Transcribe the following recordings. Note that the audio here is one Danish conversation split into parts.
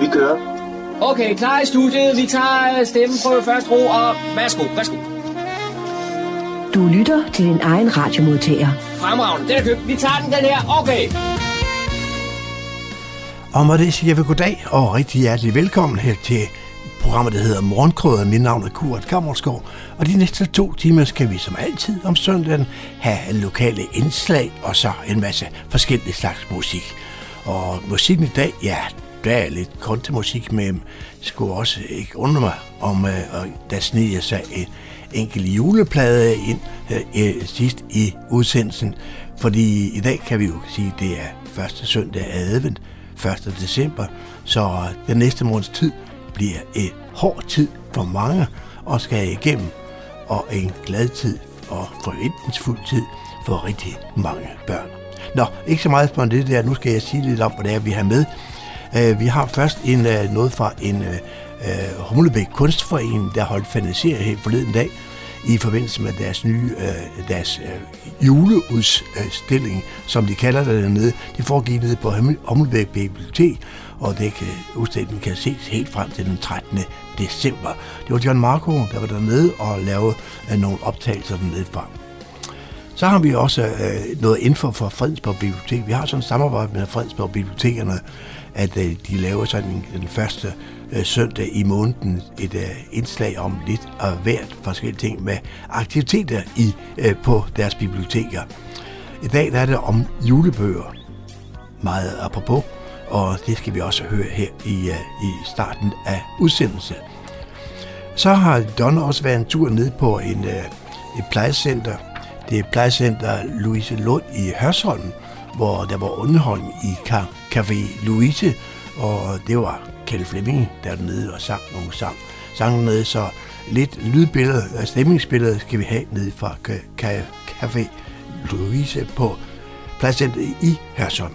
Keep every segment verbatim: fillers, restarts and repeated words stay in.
Vi kører. Okay, klar i studiet. Vi tager stemmen på første ro, og værsgo, værsgo. Du lytter til din egen radiomodtager. Fremragende, den er købt. Vi tager den, den her. Okay. Og med det siger jeg goddag, og rigtig hjertelig velkommen her til programmet, der hedder Morgenkrøder. Mit navn er Kurt Kammerlsgaard, og de næste to timer skal vi som altid om søndagen have lokale indslag og så en masse forskellige slags musik. Og musikken i dag, ja, der er lidt kontemusik, men skulle også ikke undre mig, om øh, der sniger sig en enkelt juleplade ind øh, sidst i udsendelsen. Fordi i dag kan vi jo sige, at det er første søndag af advent, første december, så den næste måneds tid bliver en hård tid for mange og skal igennem, og en glad tid og forventningsfuld tid for rigtig mange børn. Nå, ikke så meget for det der. Nu skal jeg sige lidt om, hvad det er, vi har med. Uh, vi har først en, uh, noget fra en uh, Humlebæk Kunstforening, der holdt fantaseret her forleden dag i forbindelse med deres nye uh, deres, uh, juleudstilling, som de kalder det dernede. De foregik nede på Humlebæk Bibliotek, og det kan, udstillingen kan ses helt frem til den trettende december. Det var John Marco, der var dernede og lavede uh, nogle optagelser dernede fra. Så har vi også øh, noget info for Fredensborg Bibliotek. Vi har sådan et samarbejde med Fransborg Bibliotekerne, at øh, de laver sådan en, den første øh, søndag i måneden et øh, indslag om lidt og hvert forskellige ting med aktiviteter i øh, på deres biblioteker. I dag der er det om julebøger, meget apropos, og det skal vi også høre her i, øh, i starten af udsendelsen. Så har Don også været en tur ned på en, øh, et plejecenter. Det er plejecenter Louise Lund i Hørsholm, hvor der var underholdning i Café Louise, og det var Kjell Flemming dernede og sang nogle sang. Sangen nede, så lidt lydbilleder og stemningsbilleder skal vi have nede fra Café Louise på plejecenter i Hørsholm.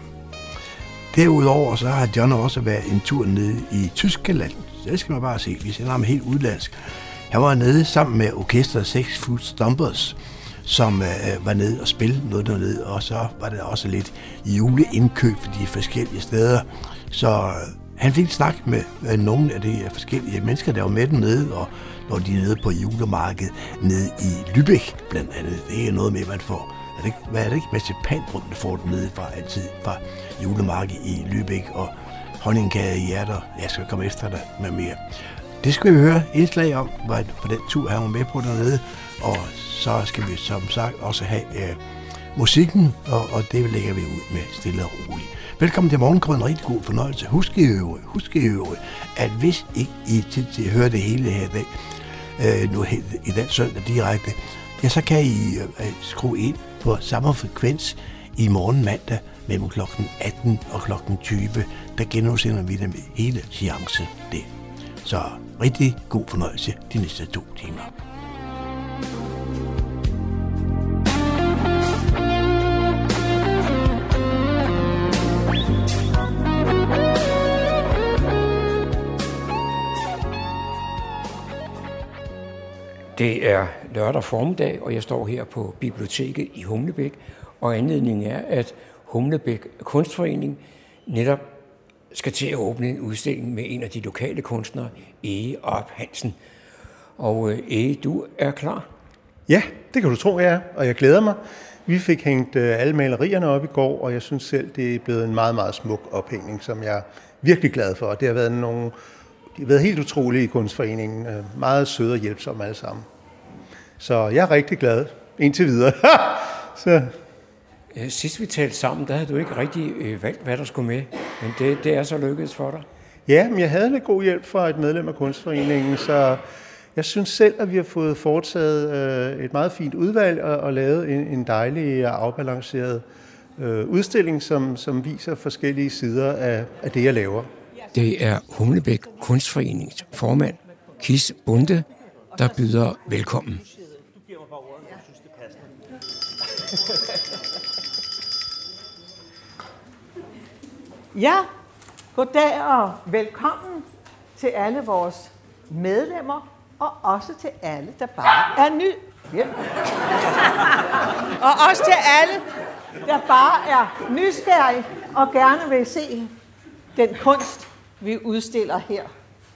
Derudover så har John også været en tur nede i Tyskland. Det skal man bare se, vi sender ham helt udlandsk. Han var nede sammen med orkestret Six Foot Stompers, som øh, var nede og spille noget dernede, og så var der også lidt juleindkøb for de forskellige steder. Så øh, han fik snakket med øh, nogle af de forskellige mennesker, der var med dernede, og når de er nede på julemarkedet nede i Lübeck, blandt andet. Det er noget med, man får. Er det ikke, hvad er det ikke masse pandrum, der får dernede fra altid fra julemarkedet i Lübeck, og honningkage i hjerter, jeg skal komme efter dig med mere. Det skal vi høre indslag om, var på den tur, han var med på dernede, og så skal vi som sagt også have øh, musikken, og, og det lægger vi ud med stille og roligt. Velkommen til morgenkrøden. Rigtig god fornøjelse. Husk i øvrigt, husk i øvrigt, at hvis ikke I tid til at høre det hele her i dag, øh, nu i den søndag direkte, ja, så kan I øh, skrue ind på samme frekvens i morgen mandag mellem klokken atten og klokken tyve. Der genudsender vi dem hele seancen der. Så rigtig god fornøjelse de næste to timer. Det er lørdag formiddag, og jeg står her på biblioteket i Humlebæk, og anledningen er, at Humlebæk Kunstforening netop skal til at åbne en udstilling med en af de lokale kunstnere, Ege Arp-Hansen. Og Ege, du er klar? Ja, det kan du tro, jeg er, og jeg glæder mig. Vi fik hængt alle malerierne op i går, og jeg synes selv, det er blevet en meget, meget smuk ophængning, som jeg er virkelig glad for. Det har været nogle... Det har været helt utroligt i kunstforeningen. Meget søde og hjælpsomme alle sammen. Så jeg er rigtig glad. Indtil videre. Så. Sidst vi talte sammen, der havde du ikke rigtig valgt, hvad der skulle med. Men det, det er så lykkedes for dig. Ja, men jeg havde lidt god hjælp fra et medlem af kunstforeningen. Så jeg synes selv, at vi har fået foretaget et meget fint udvalg og, og lavet en, en dejlig og afbalanceret øh, udstilling, som, som viser forskellige sider af, af det, jeg laver. Det er Humlebæk Kunstforenings formand, Kis Bunde, der byder velkommen. Ja, goddag og velkommen til alle vores medlemmer, og også til alle, der bare er ny. Ja. Og også til alle, der bare er nysgerrige og gerne vil se den kunst, vi udstiller her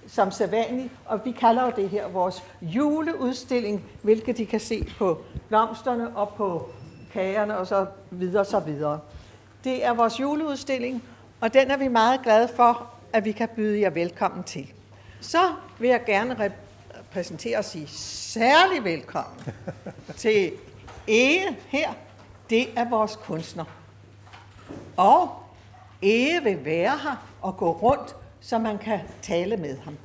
som sædvanligt, og vi kalder det her vores juleudstilling, hvilket de kan se på blomsterne og på kagerne og så videre, så videre. Det er vores juleudstilling, og den er vi meget glade for, at vi kan byde jer velkommen til. Så vil jeg gerne præsentere og sige særlig velkommen til Ege her. Det er vores kunstner. Og Ege vil være her og gå rundt, så man kan tale med ham.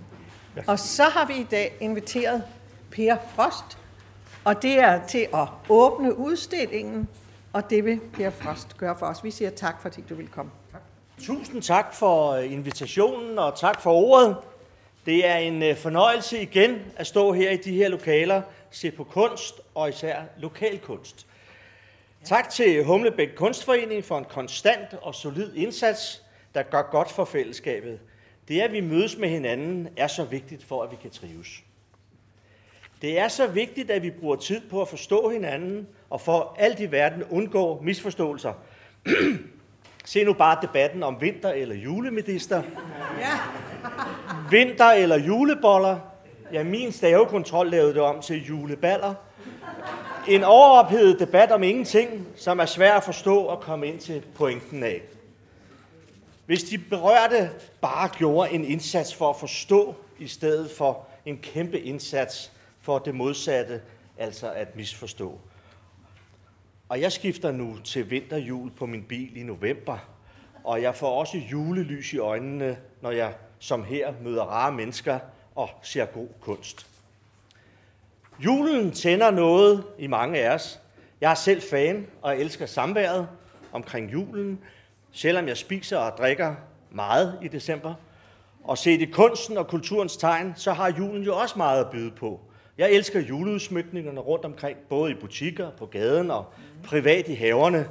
Og så har vi i dag inviteret Per Frost, og det er til at åbne udstillingen, og det vil Per Frost gøre for os. Vi siger tak, fordi du vil komme. Tak. Tusind tak for invitationen, og tak for ordet. Det er en fornøjelse igen at stå her i de her lokaler, se på kunst, og især lokalkunst. Tak til Humlebæk Kunstforening for en konstant og solid indsats, der gør godt for fællesskabet. Det, at vi mødes med hinanden, er så vigtigt for, at vi kan trives. Det er så vigtigt, at vi bruger tid på at forstå hinanden, og for alt i verden undgår misforståelser. Se nu bare debatten om vinter- eller julemedister. Vinter- eller juleboller. Ja, min stavekontrol lavede det om til juleballer. En overophedet debat om ingenting, som er svær at forstå og komme ind til pointen af. Hvis de berørte bare gjorde en indsats for at forstå, i stedet for en kæmpe indsats for det modsatte, altså at misforstå. Og jeg skifter nu til vinterjul på min bil i november, og jeg får også julelys i øjnene, når jeg som her møder rare mennesker og ser god kunst. Julen tænder noget i mange af os. Jeg er selv fan og elsker samværet omkring julen, selvom jeg spiser og drikker meget i december. Og set i kunsten og kulturens tegn, så har julen jo også meget at byde på. Jeg elsker juleudsmykningerne rundt omkring, både i butikker, på gaden og privat i haverne.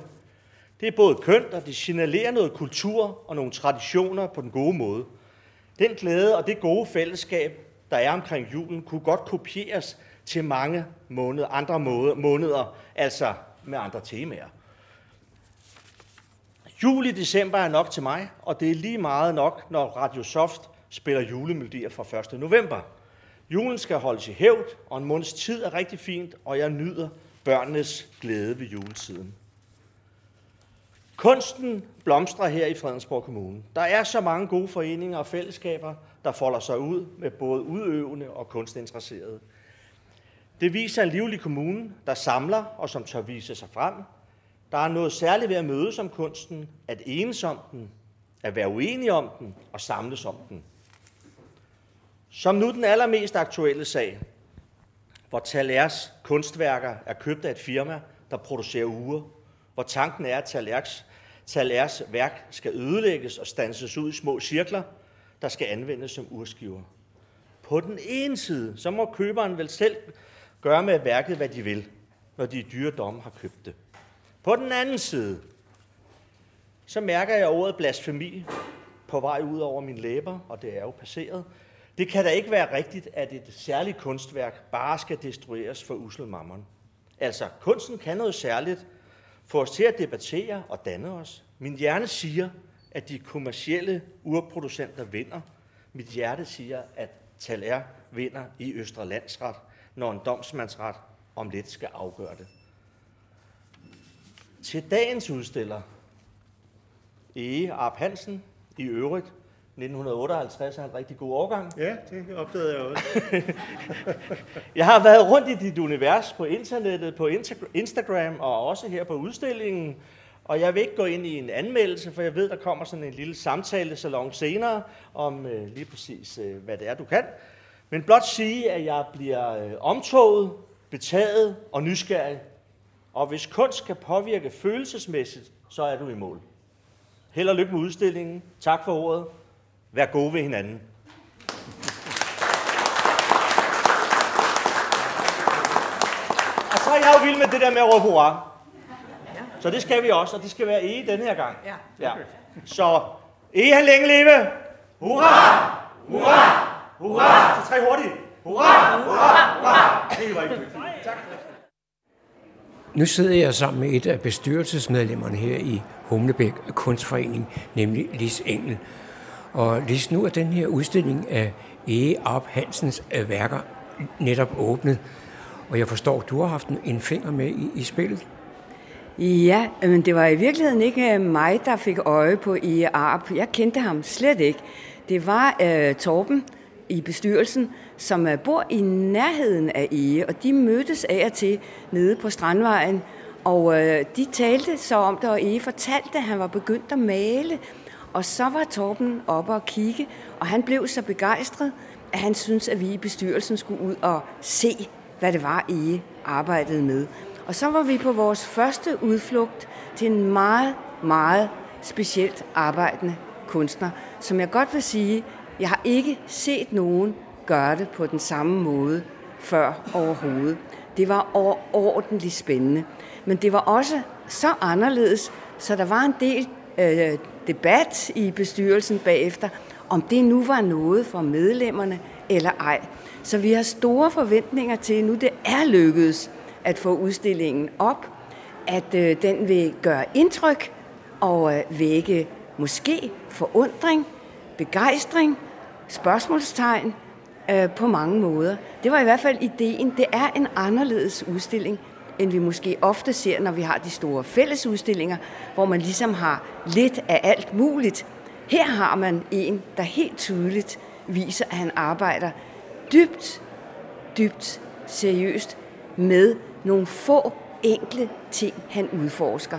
Det er både kønt, og det signalerer noget kultur og nogle traditioner på den gode måde. Den glæde og det gode fællesskab, der er omkring julen, kunne godt kopieres til mange måneder, andre måneder, altså med andre temaer. Jul i december er nok til mig, og det er lige meget nok, når Radio Soft spiller julemelodier fra første november. Julen skal holdes i hævd, og en måneds tid er rigtig fint, og jeg nyder børnenes glæde ved juletiden. Kunsten blomstrer her i Fredensborg Kommune. Der er så mange gode foreninger og fællesskaber, der folder sig ud med både udøvende og kunstinteresserede. Det viser en livlig kommune, der samler og som tør vise sig frem. Der er noget særligt ved at mødes om kunsten, at enes om den, at være uenige om den og samles om den. Som nu den allermest aktuelle sag, hvor Talers kunstværker er købt af et firma, der producerer ure, hvor tanken er, at Talers, Talers værk skal ødelægges og standses ud i små cirkler, der skal anvendes som urskiver. På den ene side, så må køberen vel selv gøre med værket, hvad de vil, når de i dyre domme har købt det. På den anden side, så mærker jeg ordet blasfemi på vej ud over mine læber, og det er jo passeret. Det kan da ikke være rigtigt, at et særligt kunstværk bare skal destrueres for usel mammon. Altså, kunsten kan noget særligt, få os til at debattere og danne os. Min hjerne siger, at de kommercielle urproducenter vinder. Mit hjerte siger, at Taler vinder i Østre Landsret, når en domsmandsret om lidt skal afgøre det. Til dagens udstiller, Ege Arp-Hansen, i øvrigt, nitten otteoghalvtreds er en rigtig god årgang. Ja, det opdagede jeg også. Jeg har været rundt i dit univers på internettet, på Instagram og også her på udstillingen. Og jeg vil ikke gå ind i en anmeldelse, for jeg ved, der kommer sådan en lille samtalesalon senere om øh, lige præcis, øh, hvad det er, du kan. Men blot sige, at jeg bliver øh, omtoget, betaget og nysgerrig. Og hvis kunst kan påvirke følelsesmæssigt, så er du i mål. Held og lykke med udstillingen. Tak for ordet. Vær gode ved hinanden. Og så er jeg jo vild med det der med at råbe hurra. Så det skal vi også, og det skal være Ege denne her gang. Ja. Ja. Så Ege, han længe leve! Hurra! Hurra! Hurra! Så tre hurtigt. Hurra! Hurra! Hurra! Det var ikke dygtigt. Tak. Nu sidder jeg sammen med et af bestyrelsesmedlemmerne her i Humlebæk Kunstforening, nemlig Lis Engel. Og lige nu er den her udstilling af Ege Arp-Hansens værker netop åbnet. Og jeg forstår, du har haft en finger med i, i spillet. Ja, men det var i virkeligheden ikke mig, der fik øje på Ege Arp. Jeg kendte ham slet ikke. Det var øh, Torben i bestyrelsen, som bor i nærheden af Ege, og de mødtes af og til nede på Strandvejen. Og øh, de talte så om det, og Ege fortalte, at han var begyndt at male. Og så var Torben oppe og kigge, og han blev så begejstret, at han syntes, at vi i bestyrelsen skulle ud og se, hvad det var, Ege arbejdede med. Og så var vi på vores første udflugt til en meget, meget specielt arbejdende kunstner, som jeg godt vil sige, jeg har ikke set nogen gøre det på den samme måde før overhovedet. Det var overordentligt spændende. Men det var også så anderledes, så der var en del øh, debat i bestyrelsen bagefter, om det nu var noget for medlemmerne eller ej. Så vi har store forventninger til, nu det er lykkedes at få udstillingen op, at øh, den vil gøre indtryk og øh, vække måske forundring, begejstring, spørgsmålstegn øh, på mange måder. Det var i hvert fald ideen. Det er en anderledes udstilling, end vi måske ofte ser, når vi har de store fællesudstillinger, hvor man ligesom har lidt af alt muligt. Her har man en, der helt tydeligt viser, at han arbejder dybt, dybt seriøst med nogle få enkle ting, han udforsker.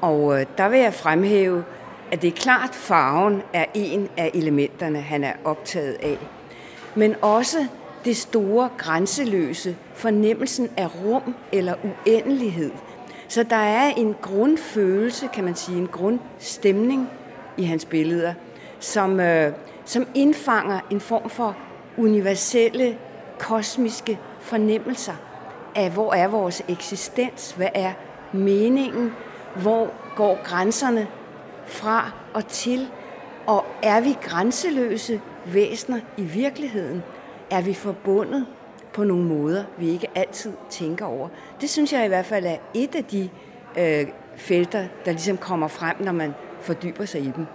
Og øh, der vil jeg fremhæve, at det er klart, at farven er en af elementerne, han er optaget af. Men også det store, grænseløse, fornemmelsen af rum eller uendelighed. Så der er en grundfølelse, kan man sige, en grundstemning i hans billeder, som, øh, som indfanger en form for universelle, kosmiske fornemmelser af, hvor er vores eksistens, hvad er meningen, hvor går grænserne fra og til, og er vi grænseløse væsener i virkeligheden? Er vi forbundet på nogle måder, vi ikke altid tænker over? Det synes jeg i hvert fald er et af de øh, felter, der ligesom kommer frem, når man fordyber sig i dem.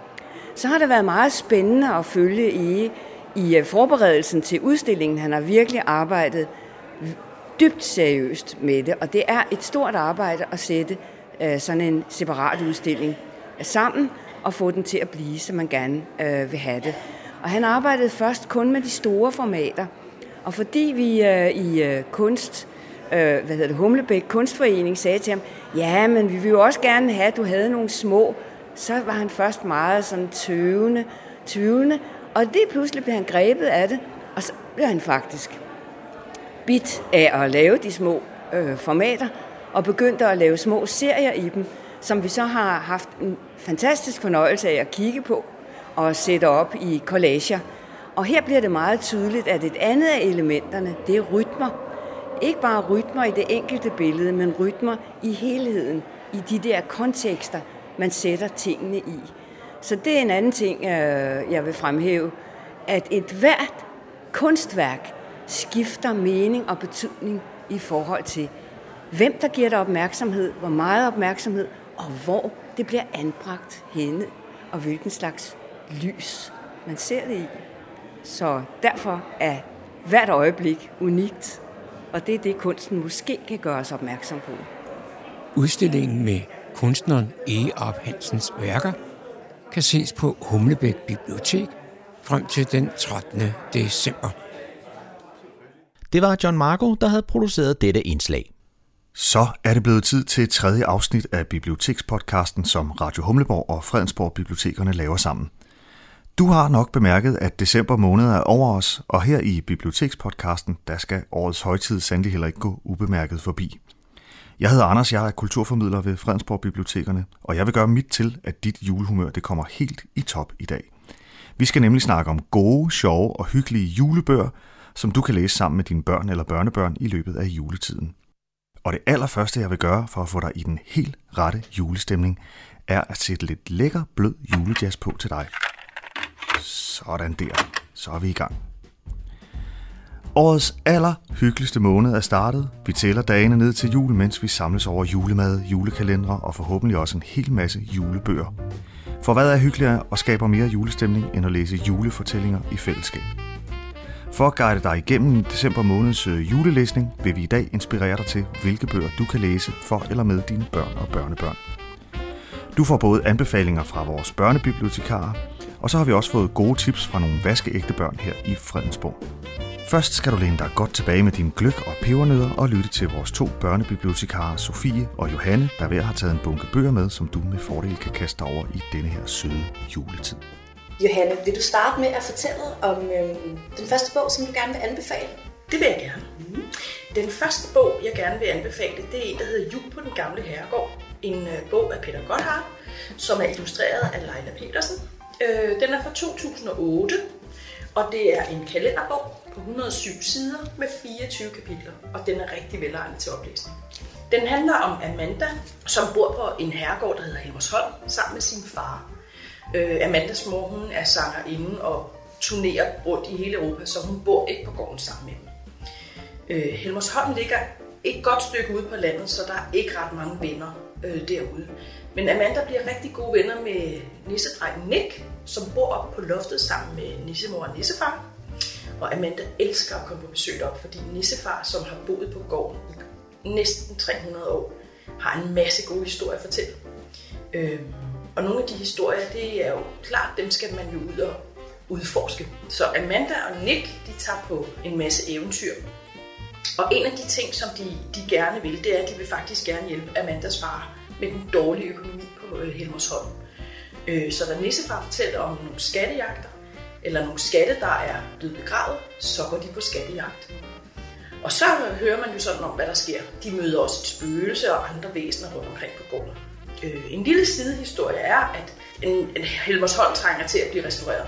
Så har det været meget spændende at følge Ege i forberedelsen til udstillingen. Han har virkelig arbejdet dybt seriøst med det, og det er et stort arbejde at sætte øh, sådan en separat udstilling sammen og få den til at blive, som man gerne øh, vil have det. Og han arbejdede først kun med de store formater. Og fordi vi øh, i øh, kunst, øh, hvad hedder det, Humlebæk Kunstforening sagde til ham, ja, men vi vil jo også gerne have, at du havde nogle små, så var han først meget sådan tøvende, tvivlende, og det pludselig blev han grebet af det, og så blev han faktisk bidt af at lave de små øh, formater, og begyndte at lave små serier i dem, som vi så har haft en fantastisk fornøjelse af at kigge på og sætte op i collager. Og her bliver det meget tydeligt, at et andet af elementerne, det er rytmer. Ikke bare rytmer i det enkelte billede, men rytmer i helheden, i de der kontekster, man sætter tingene i. Så det er en anden ting, jeg vil fremhæve, at et hvert kunstværk skifter mening og betydning i forhold til, hvem der giver dig opmærksomhed, hvor meget opmærksomhed, og hvor det bliver anbragt henne, og hvilken slags lys man ser det i. Så derfor er hvert øjeblik unikt, og det er det, kunsten måske kan gøre os opmærksom på. Udstillingen med kunstneren Ege Arp-Hansens værker kan ses på Humlebæk Bibliotek frem til den trettende december. Det var John Marco, der havde produceret dette indslag. Så er det blevet tid til tredje afsnit af bibliotekspodcasten, som Radio Humleborg og Fredensborg Bibliotekerne laver sammen. Du har nok bemærket, at december måned er over os, og her i bibliotekspodcasten, der skal årets højtid sandelig heller ikke gå ubemærket forbi. Jeg hedder Anders, jeg er kulturformidler ved Fransborg Bibliotekerne, og jeg vil gøre mit til, at dit julehumør det kommer helt i top i dag. Vi skal nemlig snakke om gode, sjove og hyggelige julebøger, som du kan læse sammen med dine børn eller børnebørn i løbet af juletiden. Og det allerførste, jeg vil gøre for at få dig i den helt rette julestemning, er at sætte lidt lækker, blød julejazz på til dig. Sådan der. Så er vi i gang. Årets allerhyggeligste måned er startet. Vi tæller dagene ned til jul, mens vi samles over julemad, julekalendere og forhåbentlig også en hel masse julebøger. For hvad er hyggeligere og skaber mere julestemning, end at læse julefortællinger i fællesskab? For at guide dig igennem december måneds julelæsning, vil vi i dag inspirere dig til, hvilke bøger du kan læse for eller med dine børn og børnebørn. Du får både anbefalinger fra vores børnebibliotekarer, og så har vi også fået gode tips fra nogle vaskeægte børn her i Fredensborg. Først skal du læne dig godt tilbage med din gløgg og pebernødder og lytte til vores to børnebibliotekarer, Sofie og Johanne, der hver har taget en bunke bøger med, som du med fordel kan kaste over i denne her søde juletid. Johanne, vil du starte med at fortælle om øhm, den første bog, som du gerne vil anbefale? Det vil jeg gerne. Mm. Den første bog, jeg gerne vil anbefale, det er en, der hedder Jul på den gamle herregård. En øh, bog af Peter Gotthard, som er illustreret af Leila Petersen. Øh, den er fra to tusind og otte, og det er en kalenderbog på et hundrede og syv sider med fireogtyve kapitler, og den er rigtig velegnet til oplæsning. Den handler om Amanda, som bor på en herregård, der hedder Helmås Holm, sammen med sin far. Øh, Amandas mor, hun er sangerinde og turnerer rundt i hele Europa, så hun bor ikke på gården sammen med dem. Øh, Helmersholm ligger et godt stykke ude på landet, så der er ikke ret mange venner øh, derude. Men Amanda bliver rigtig gode venner med nissedrengen Nick, som bor oppe på loftet sammen med nissemor og nissefar. Og Amanda elsker at komme på besøg op, fordi nissefar, som har boet på gården i næsten tre hundrede år, har en masse gode historier at fortælle. Øh, Og nogle af de historier, det er jo klart, dem skal man jo ud og udforske. Så Amanda og Nick, de tager på en masse eventyr. Og en af de ting, som de, de gerne vil, det er, at de vil faktisk gerne hjælpe Amandas far med den dårlige økonomi på Helmersholm. Så da nissefar fortæller om nogle skattejagter, eller nogle skatte, der er blevet begravet, så går de på skattejagt. Og så hører man jo sådan om, hvad der sker. De møder også et spøgelse og andre væsener rundt omkring på gården. En lille sidehistorie er, at Helmersholm trænger til at blive restaureret.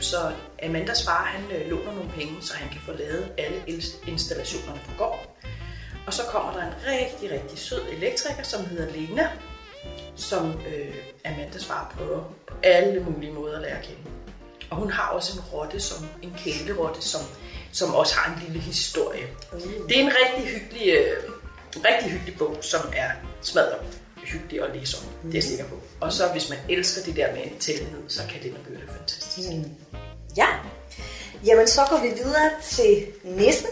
Så Amandas far, han låner nogle penge, så han kan få lavet alle installationerne på gården. Og så kommer der en rigtig, rigtig sød elektriker, som hedder Lena, som Amandas far prøver på alle mulige måder at lære at kende. Og hun har også en rotte, som, en kælerotte, som, som også har en lille historie. Mm. Det er en rigtig hyggelig, rigtig hyggelig bog, som er smadret. Hyggelig at læse om. Det er jeg sikker på. Og så hvis man elsker det der med en tællenhed, så kan det nok gøre det fantastisk. Mm. Ja. Jamen så går vi videre til næsten.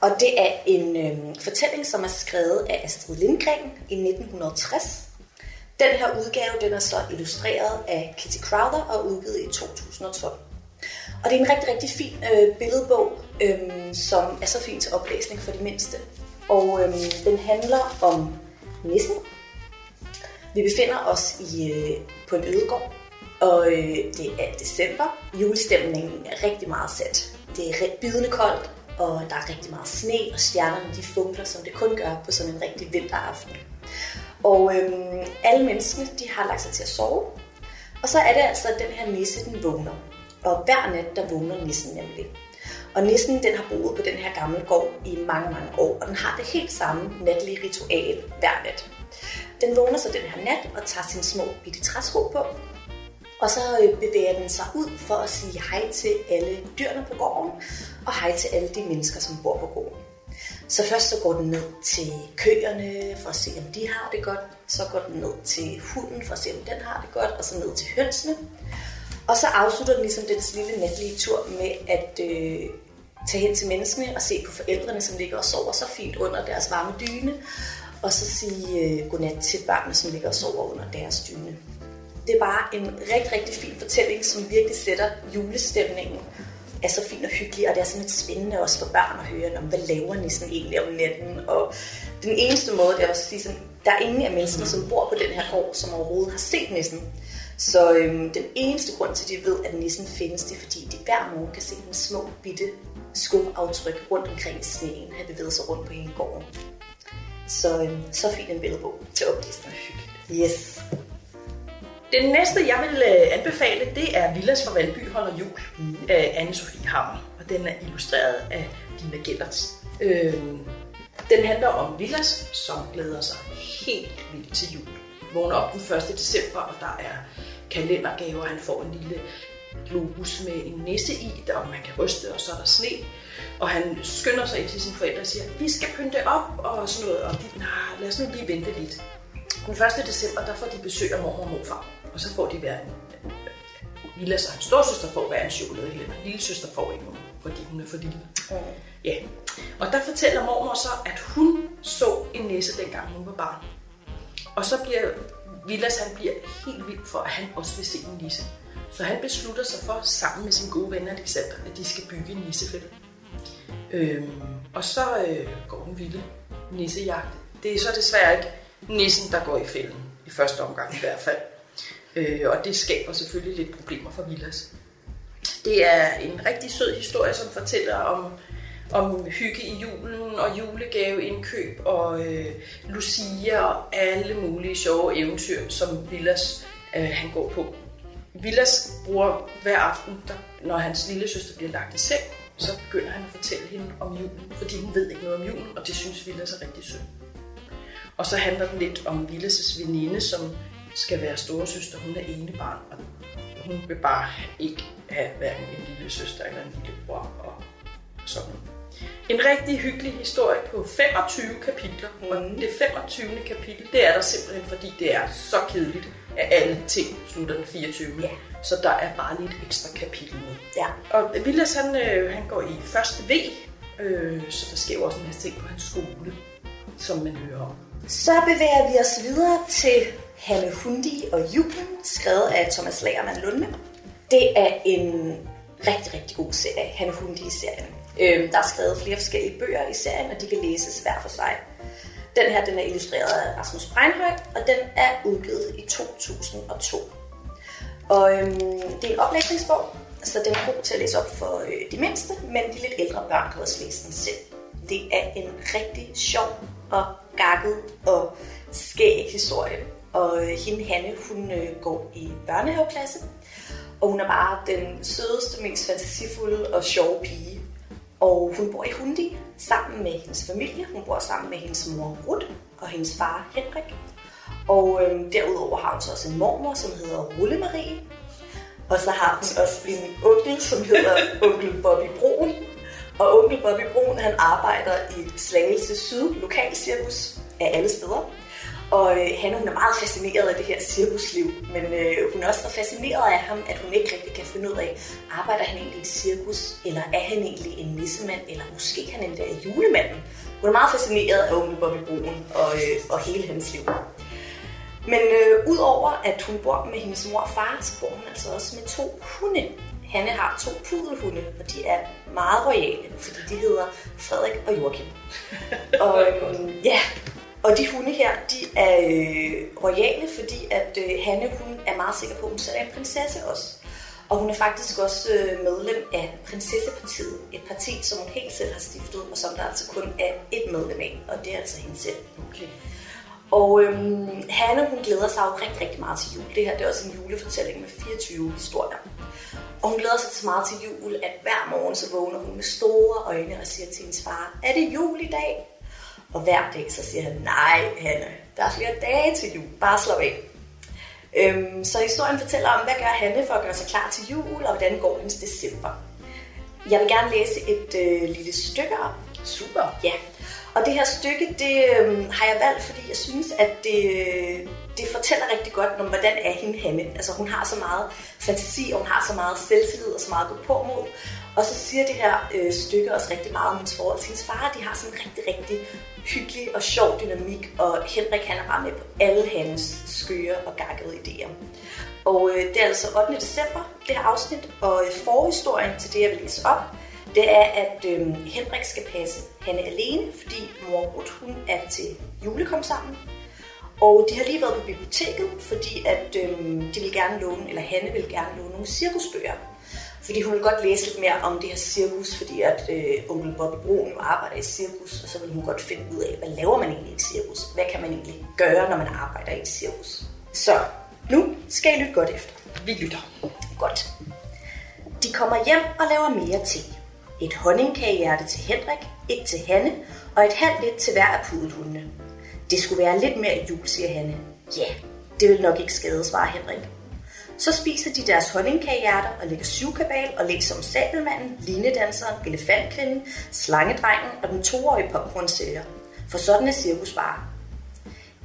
Og det er en øh, fortælling, som er skrevet af Astrid Lindgren i nitten tres. Den her udgave, den er så illustreret af Kitty Crowther og udgivet i to tusind og tolv. Og det er en rigtig, rigtig fin øh, billedbog, øh, som er så fin til oplæsning for de mindste. Og øh, den handler om næsten. Vi befinder os i, øh, på en ødegård, og øh, det er december. Julestemningen er rigtig meget sat. Det er ret bidende koldt, og der er rigtig meget sne, og stjernerne de funkler, som det kun gør på sådan en rigtig vinteraften. Og øh, alle menneskene de har lagt sig til at sove, og så er det altså, at den her nisse den vågner. Og hver nat der vågner nissen nemlig. Og nissen den har boet på den her gamle gård i mange, mange år, og den har det helt samme natlige ritual hver nat. Den vågner så den her nat og tager sine små bitte træsko på, og så bevæger den sig ud for at sige hej til alle dyrene på gården, og hej til alle de mennesker, som bor på gården. Så først så går den ned til køerne for at se, om de har det godt, så går den ned til hunden for at se, om den har det godt, og så ned til hønsene. Og så afslutter den ligesom dens lille natlige tur med at øh, tage hen til menneskene og se på forældrene, som ligger og sover så fint under deres varme dyne, og så sige øh, godnat til børnene, som ligger og sover under deres dyne. Det er bare en rigtig, rigtig fin fortælling, som virkelig sætter julestemningen. Er så fin og hyggelig, og det er sådan lidt spændende også for børn at høre, om hvad laver nissen egentlig om natten. Og den eneste måde, det er at sige, at der er ingen af menneskene, som bor på den her gård, som overhovedet har set nissen. Så øhm, den eneste grund til, at de ved, at nissen findes, det er, fordi de hver morgen kan se en små, bitte skubaftryk rundt omkring i sneen, have bevæget sig rundt på hele gården. Så, så fint en billedbog til oplæsning. Yes. Den næste, jeg vil anbefale, det er Villas fra Valby holder jul mm. af Anne-Sophie Hammer. Og den er illustreret af Dina Gellerts. Øh, den handler om Villas, som glæder sig helt vildt til jul. Vågner op den første december, og der er kalendergaver. Han får en lille globus med en nisse i, der man kan ryste, og så er der sne. Og han skynder sig ind til sine forældre og siger, vi skal pynte op og sådan noget. Og de, nej, lad os nu lige vente lidt. Den første december, der får de besøg af mormor og morfar. Og så får de hver en... Lilla, så hans storsøster får hver en chokoladehælder. Lille søster får ikke nogen, fordi hun er for lille. Mm. Ja. Og der fortæller mormor så, at hun så en nisse, dengang hun var barn. Og så bliver Villas, han bliver helt vild for, at han også vil se en nisse. Så han beslutter sig for, sammen med sin gode ven Alexander, at de skal bygge en nissefælde. Øhm, og så øh, går den vilde nissejagt. Det er så desværre ikke nissen, der går i fælden. I første omgang i hvert fald. Øh, og det skaber selvfølgelig lidt problemer for Villas. Det er en rigtig sød historie, som fortæller om, om hygge i julen og julegaveindkøb og øh, Lucia og alle mulige sjove eventyr, som Villas øh, han går på. Villas bruger hver aften, der, når hans lille søster bliver lagt i seng, så begynder han at fortælle hende om julen, fordi hun ved ikke noget om julen, og det synes Villas er rigtig sød. Og så handler den lidt om Villas' veninde, som skal være storesøster. Hun er enebarn, og hun vil bare ikke have hverken en lille søster eller en lille bror og sådan. En rigtig hyggelig historie på femogtyve kapitler, og det femogtyvende kapitel, det er der simpelthen, fordi det er så kedeligt, at alle ting slutter den fireogtyvende Ja. Så der er bare lidt ekstra kapitel med. Ja. Og Villas, han, han går i første V, øh, så der sker også en masse ting på hans skole, som man hører om. Så bevæger vi os videre til Halle Hundi og Julen, skrevet af Thomas Lagermann Lunde. Det er en rigtig, rigtig god serie, Halle Hundi-serien. Øh, der er skrevet flere forskellige bøger i serien, og de kan læses hver for sig. Den her, den er illustreret af Rasmus Breinhøj, og den er udgivet i to tusind og to. Og øhm, det er en oplæsningsbog, så den er god til at læse op for øh, de mindste, men de lidt ældre børn kan også læse den selv. Det er en rigtig sjov og gakket og skæg historie. Og øh, hende, Hanne, hun øh, går i børnehaveklasse, og hun er bare den sødeste, mest fantasifulde og sjove pige. Og hun bor i Hundi sammen med hendes familie. Hun bor sammen med hendes mor Ruth og hendes far Henrik. Og øhm, derudover har hun så også en mormor, som hedder Rulle Marie. Og så har hun også en onkel, som hedder onkel Bobby Brun. Og onkel Bobby Brun, han arbejder i Slagelse Syd, lokalcirkus af alle steder. Og øh, Hanne, hun er meget fascineret af det her cirkusliv, men øh, hun er også fascineret af ham, at hun ikke rigtig kan finde ud af, arbejder han egentlig i et cirkus, eller er han egentlig en nissemand, eller måske han endda er julemanden. Hun er meget fascineret af onkel Bobby Brun og, øh, og hele hans liv. Men øh, udover at hun bor med hendes mor og far, så bor hun altså også med to hunde. Hanne har to pudelhunde, og de er meget royale, fordi de hedder Frederik og Joachim. Og øh, ja... Og de hunde her, de er øh, royale, fordi at øh, Hanne, hun er meget sikker på, at hun selv er en prinsesse også. Og hun er faktisk også øh, medlem af Prinsessepartiet. Et parti, som hun helt selv har stiftet, og som der altså kun er et medlem af. Og det er altså hende selv. Okay. Og øh, Hanne, hun glæder sig jo rigtig, rigtig meget til jul. Det her, det er også en julefortælling med fireogtyve historier. Og hun glæder sig så meget til jul, at hver morgen så vågner hun med store øjne og siger til hendes far, er det jul i dag? Og hver dag så siger han, nej Hanne, der er flere dage til jul, bare slap af. Øhm, så historien fortæller om, hvad gør Hanne for at gøre sig klar til jul, og hvordan går hendes december. Jeg vil gerne læse et øh, lille stykke op. Super. Ja, og det her stykke, det øh, har jeg valgt, fordi jeg synes, at det, øh, det fortæller rigtig godt om, hvordan er hende Hanne. Altså hun har så meget fantasi, og hun har så meget selvtillid og så meget god påmod. Og så siger det her øh, stykke også rigtig meget om hendes forhold til hendes far. De har sådan en rigtig, rigtig hyggelig og sjov dynamik, og Henrik han er bare med på alle hans skøre og gakkede idéer. Og øh, det er altså ottende december, det her afsnit, og øh, forhistorien til det, jeg vil læse op, det er, at øh, Henrik skal passe Hanne alene, fordi mor Ruth, hun er til julekomsammen. Og de har lige været på biblioteket, fordi at øh, de vil gerne låne, eller Hanne vil gerne låne nogle cirkusbøger. Fordi hun vil godt læse lidt mere om det her cirkus, fordi at øh, onkel Bobby Brun arbejder i cirkus, og så vil hun godt finde ud af, hvad laver man egentlig i et cirkus? Hvad kan man egentlig gøre, når man arbejder i et cirkus? Så nu skal I lytte godt efter. Vi lytter. Godt. De kommer hjem og laver mere te. Et honningkagehjerte til Henrik, et til Hanne, og et halvt lidt til hver af pudelhundene. Det skulle være lidt mere jul, siger Hanne. Ja, det vil nok ikke skade, svarer Henrik. Så spiser de deres honningkagehjerter og lægger syvkabal og læser om sabelmanden, linedanseren, elefantkvinden, slangedrengen og den toårige popcornsælger. For sådan er cirkusvarer.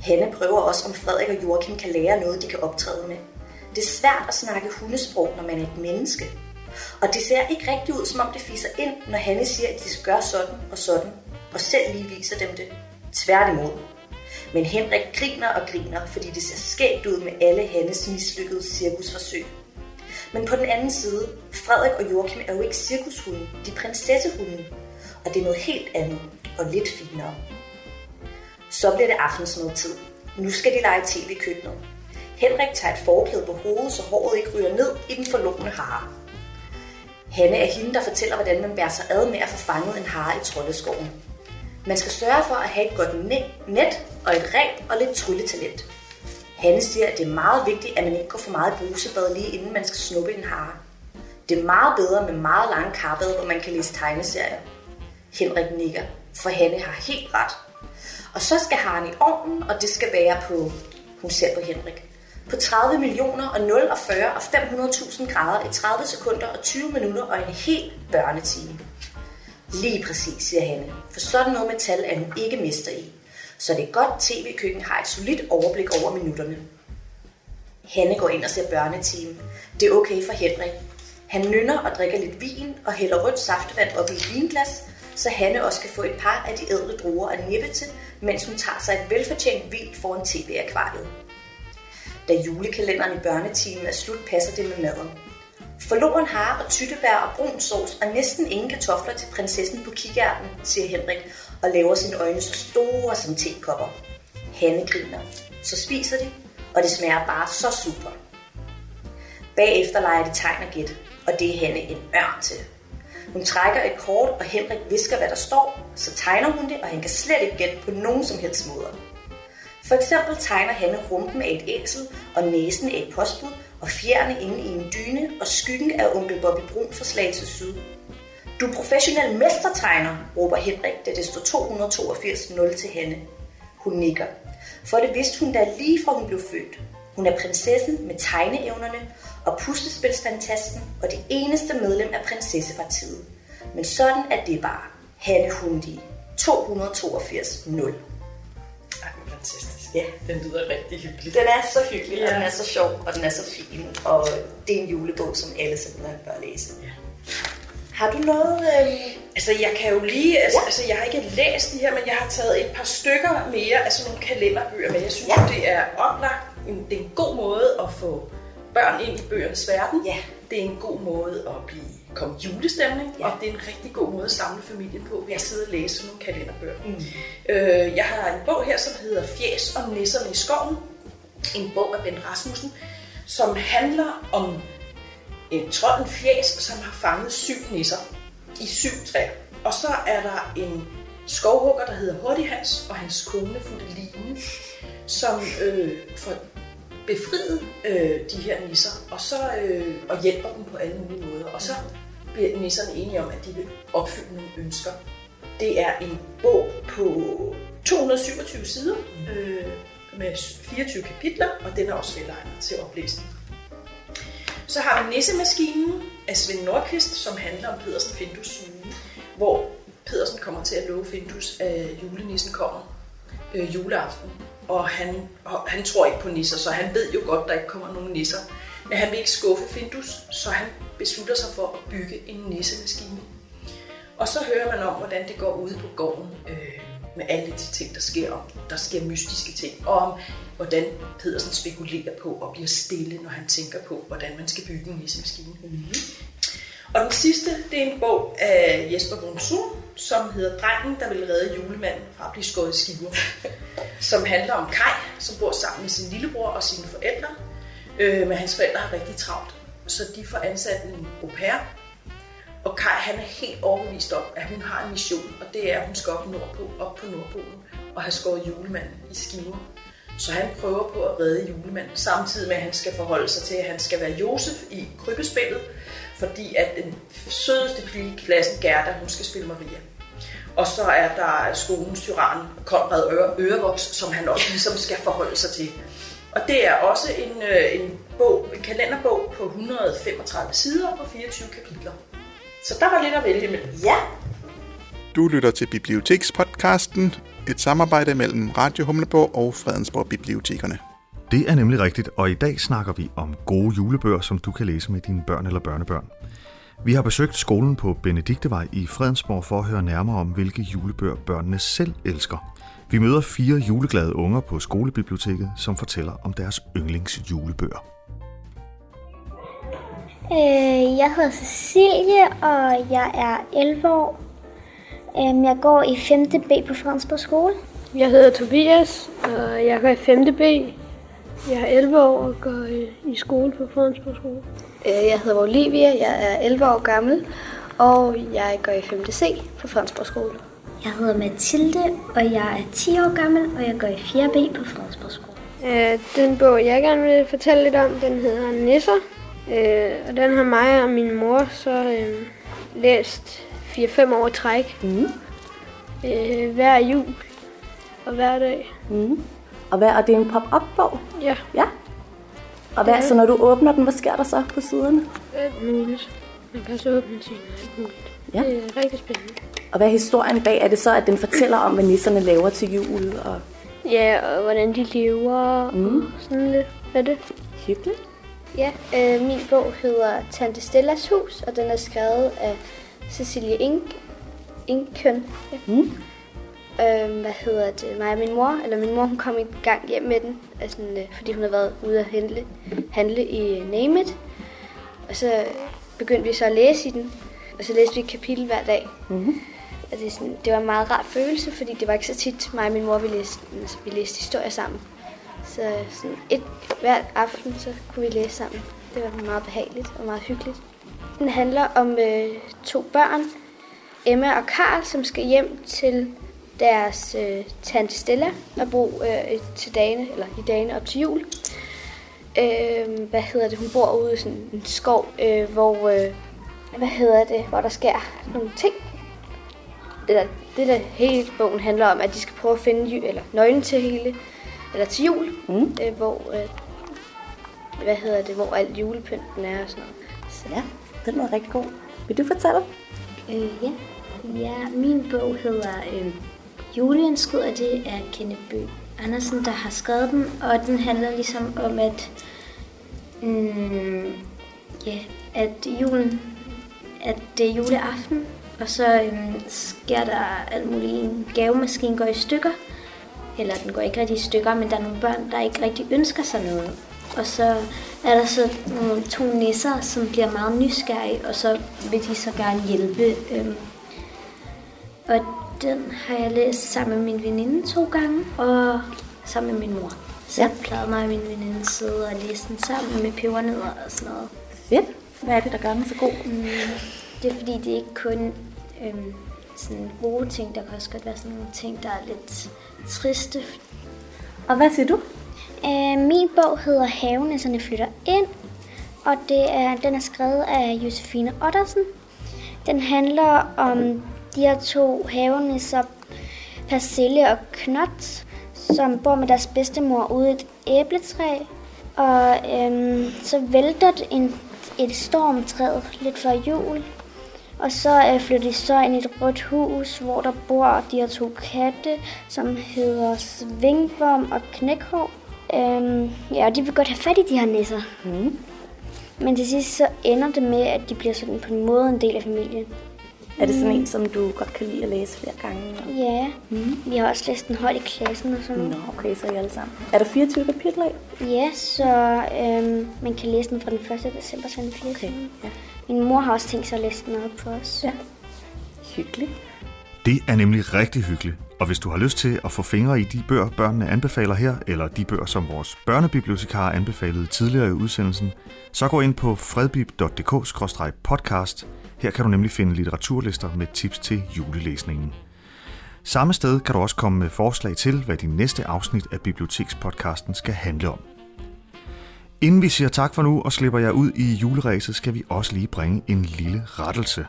Hanne prøver også, om Frederik og Joachim kan lære noget, de kan optræde med. Det er svært at snakke hundesprog, når man er et menneske. Og det ser ikke rigtigt ud, som om det fiser ind, når Hanne siger, at de skal gøre sådan og sådan, og selv lige viser dem det. Tværtimod. Men Henrik griner og griner, fordi det ser skægt ud med alle Hannes mislykkede cirkusforsøg. Men på den anden side, Frederik og Joachim er jo ikke cirkushunde, de er prinsessehunde. Og det er noget helt andet, og lidt finere. Så bliver det aftensmadtid. Nu skal de lege tv i køkkenet. Henrik tager et forklæde på hovedet, så håret ikke ryger ned i den forlorene hare. Hanne er hende, der fortæller, hvordan man bærer sig ad med at få fanget en hare i troldeskoven. Man skal sørge for at have et godt net og et reb og lidt trylletalent. Hanne siger, at det er meget vigtigt, at man ikke går for meget brusebad lige inden man skal snuppe en hare. Det er meget bedre med meget lange karpade, hvor man kan læse tegneserier. Henrik nikker, for Hanne har helt ret. Og så skal haren i ovnen, og det skal være på, hun ser på Henrik, på tredive millioner og nul og fyrre og fem hundrede tusind grader i tredive sekunder og tyve minutter og en hel børnetime. Lige præcis, siger Hanne, for sådan noget med tal er hun ikke mester i. Så det er godt, tv-køkken har et solidt overblik over minutterne. Hanne går ind og ser børnetimen. Det er okay for Henrik. Han nynner og drikker lidt vin og hælder rødt saftevand op i et vinglas, så Hanne også kan få et par af de ædle druer at nippe til, mens hun tager sig et velfortjent hvil foran tv-akvariet. Da julekalenderen i børnetimen er slut, passer det med maden. Forloren hare og tyttebær og brun sovs og næsten ingen kartofler til prinsessen på kikærten, siger Henrik og laver sine øjne så store som tekopper. Hanne griner. Så spiser de, og det smager bare så super. Bagefter leger de tegn og gæt, og det er Hanne en ørn til. Hun trækker et kort, og Henrik visker, hvad der står, så tegner hun det, og han kan slet ikke gætte på nogen som helst måder. For eksempel tegner Hanne rumpen af et æsel, og næsen af et postbud, og fjerne inde i en dyne, og skyggen af onkel Bobby Brun fra Slagelse Syd. Du er professionel mestertegner, råber Henrik, da det står to otte to nul til Hanne. Hun nikker, for det vidste hun da lige fra hun blev født. Hun er prinsessen med tegneevnerne og puslespilsfantasten og det eneste medlem af prinsessepartiet. Men sådan er det bare. Hanne Hundi. to otte to nul. Fantastisk. Ja. Den lyder rigtig hyggelig. Den er så hyggelig, ja. Og den er så sjov, og den er så fin. Og det er en julebog, som alle simpelthen bør læse. Ja. Har du noget? Øh... Altså, jeg kan jo lige... Altså, ja. altså, jeg har ikke læst de her, men jeg har taget et par stykker mere af sådan nogle kalenderbøger med. Jeg synes, ja. det er oplagt. Det er en god måde at få børn ind i bøgernes verden. Ja. Det er en god måde at blive komme julestemning, ja. Og det er en rigtig god måde at samle familien på ved at sidde og læse nogle kalenderbøger. Mm. Øh, jeg har en bog her, som hedder Fjæs om nisserne i skoven. En bog af Bent Rasmussen, som handler om en trolden Fjæs, som har fanget syv nisser i syv træer. Og så er der en skovhugger, der hedder Hurtighans, og hans kone Fudeline, som øh, får befriet øh, de her nisser, og så øh, og hjælper dem på alle mulige måder. Og så bliver nisserne enige om, at de vil opfylde nogle ønsker. Det er en bog på to hundrede syvogtyve sider øh, med fireogtyve kapitler, og den er også velegnet til oplæsning. Så har vi Nissemaskinen af Svend Nordqvist, som handler om Pedersen Findus, hvor Pedersen kommer til at love Findus, at julenissen kommer øh, juleaften. Og han, og han tror ikke på nisser, så han ved jo godt, at der ikke kommer nogen nisser. Men han vil ikke skuffe Findus, så han beslutter sig for at bygge en nissemaskine. Og så hører man om, hvordan det går ude på gården øh, med alle de ting, der sker. Og der sker mystiske ting, og om hvordan Pedersen spekulerer på og bliver stille, når han tænker på, hvordan man skal bygge en nissemaskine. Mm-hmm. Og den sidste, det er en bog af Jesper Brunsum, som hedder Drengen, der vil redde julemanden fra at blive skåret i skiver. Som handler om Kai, som bor sammen med sin lillebror og sine forældre. Øh, men hans forældre har rigtig travlt, så de får ansat en au pair. Og Kai, han er helt overbevist om, at hun har en mission, og det er, at hun skal op, nordpå, op på Nordpolen og have skåret julemanden i skiver. Så han prøver på at redde julemanden, samtidig med, at han skal forholde sig til, at han skal være Josef i Krybbespillet, fordi at den sødeste pige i klassen, Gerda, hun skal spille Maria. Og så er der skolens tyran, Konrad Ørevoks, som han også ligesom skal forholde sig til. Og det er også en, en, bog, en kalenderbog på et hundrede femogtredive sider og på fireogtyve kapitler. Så der var lidt at vælge imellem. Ja! Du lytter til Bibliotekspodcasten, et samarbejde mellem Radio Humleborg og Fredensborg Bibliotekerne. Det er nemlig rigtigt, og i dag snakker vi om gode julebøger, som du kan læse med dine børn eller børnebørn. Vi har besøgt skolen på Benediktevej i Fredensborg for at høre nærmere om, hvilke julebøger børnene selv elsker. Vi møder fire juleglade unger på skolebiblioteket, som fortæller om deres yndlingsjulebøger. Øh, jeg hedder Cecilie, og jeg er elleve år. Jeg går i femte B på Fransborg skole. Jeg hedder Tobias, og jeg går i femte B. Jeg er elleve år og går i skole på Fransborg skole. Jeg hedder Olivia, jeg er elleve år gammel, og jeg går i femte C på Fransborg skole. Jeg hedder Mathilde, og jeg er ti år gammel, og jeg går i fjerde B på Fransborg skole. Den bog, jeg gerne vil fortælle lidt om, den hedder Nisser, og den har mig og min mor så læst fire fem år træk. Mm. Øh, hver jul og hver dag. Mm. Og hvad, og det er en pop-up-bog? Ja. Ja. Og hvad, så når du åbner den, hvad sker der så på siderne? Alt muligt. Man kan så åbne ting, alt muligt. Ja. Det er rigtig spændende. Og hvad er historien bag? Er det så, at den fortæller om, hvad nisserne laver til jul? Og... ja, og hvordan de lever mm. og sådan lidt. Hvad er det? Hyggeligt. Ja, øh, min bog hedder Tante Stellas Hus, og den er skrevet af Cecilie Ingkøn. Ja. Mm. Øhm, hvad hedder det? Mig og min mor, eller min mor, hun kom i gang hjem med den, altså, fordi hun havde været ude at handle, handle i Name It. Og så begyndte vi så at læse i den, og så læste vi et kapitel hver dag. Mm-hmm. Og det, sådan, det var en meget rar følelse, fordi det var ikke så tit, mig og min mor, vi læste, altså, vi læste historier sammen. Så sådan et, hver aften, så kunne vi læse sammen. Det var meget behageligt og meget hyggeligt. Den handler om øh, to børn, Emma og Karl, som skal hjem til deres øh, tante Stella og bo øh, til dagene, eller i dagene op til jul. Øh, hvad hedder det? Hun bor ude i sådan en skov, øh, hvor øh, hvad hedder det? Hvor der sker nogle ting. Det der, det der hele bogen handler om, at de skal prøve at finde eller nøglen til hele eller til jul, mm. øh, hvor øh, hvad hedder det? Hvor alt julepynten er og sådan noget. Så ja, den var rigtig god. Vil du fortælle? Øh, ja. Ja, min bog hedder øh, Juleønsket, og det er Kenneth Bøgh Andersen, der har skrevet den, og den handler ligesom om, at, mm, yeah, at, julen, at det er juleaften, og så øh, sker der alt muligt. En gavemaskine går i stykker, eller den går ikke rigtig i stykker, men der er nogle børn, der ikke rigtig ønsker sig noget. Og så er der så nogle to nisser, som bliver meget nysgerrige, og så vil de så gerne hjælpe. Og den har jeg læst sammen med min veninde to gange, og sammen med min mor. Så jeg plejede mig og min veninde sidde og læse den sammen med pebernødder og sådan noget. Fedt! Hvad er det, der gør den så god? Det er fordi, det er ikke kun øhm, sådan gode ting, der kan også godt være sådan nogle ting, der er lidt triste. Og hvad siger du? Min bog hedder Havenæsserne flytter ind, og det er, den er skrevet af Josefine Ottersen. Den handler om de her to havenæsser, Persille og Knot, som bor med deres bedstemor ude i et æbletræ. Og øhm, så vælter en, et stormtræet lidt før jul, og så øh, flytter de så ind i et rødt hus, hvor der bor de her to katte, som hedder Svingvorm og Knækhår. Øhm, ja, og de vil godt have fat i de her nisser. Mm. Men til sidst så ender det med, at de bliver sådan på en måde en del af familien. Er det sådan en, som du godt kan lide at læse flere gange? Eller? Ja, mm. vi har også læst den højt i klassen og sådan. Nå, okay, så er I alle sammen. Er der fireogtyve kapitler i? Ja, så øhm, man kan læse den fra den første december til den fireogtyvende Okay. Ja. Min mor har også tænkt sig at læse den op for os. Ja, hyggeligt. Det er nemlig rigtig hyggeligt. Og hvis du har lyst til at få fingre i de bøger, børnene anbefaler her, eller de bøger, som vores børnebibliotekarer anbefalede tidligere i udsendelsen, så gå ind på fredbib punktum d k skråstreg podcast. Her kan du nemlig finde litteraturlister med tips til julelæsningen. Samme sted kan du også komme med forslag til, hvad de næste afsnit af bibliotekspodcasten skal handle om. Inden vi siger tak for nu og slipper jer ud i juleræset, skal vi også lige bringe en lille rettelse.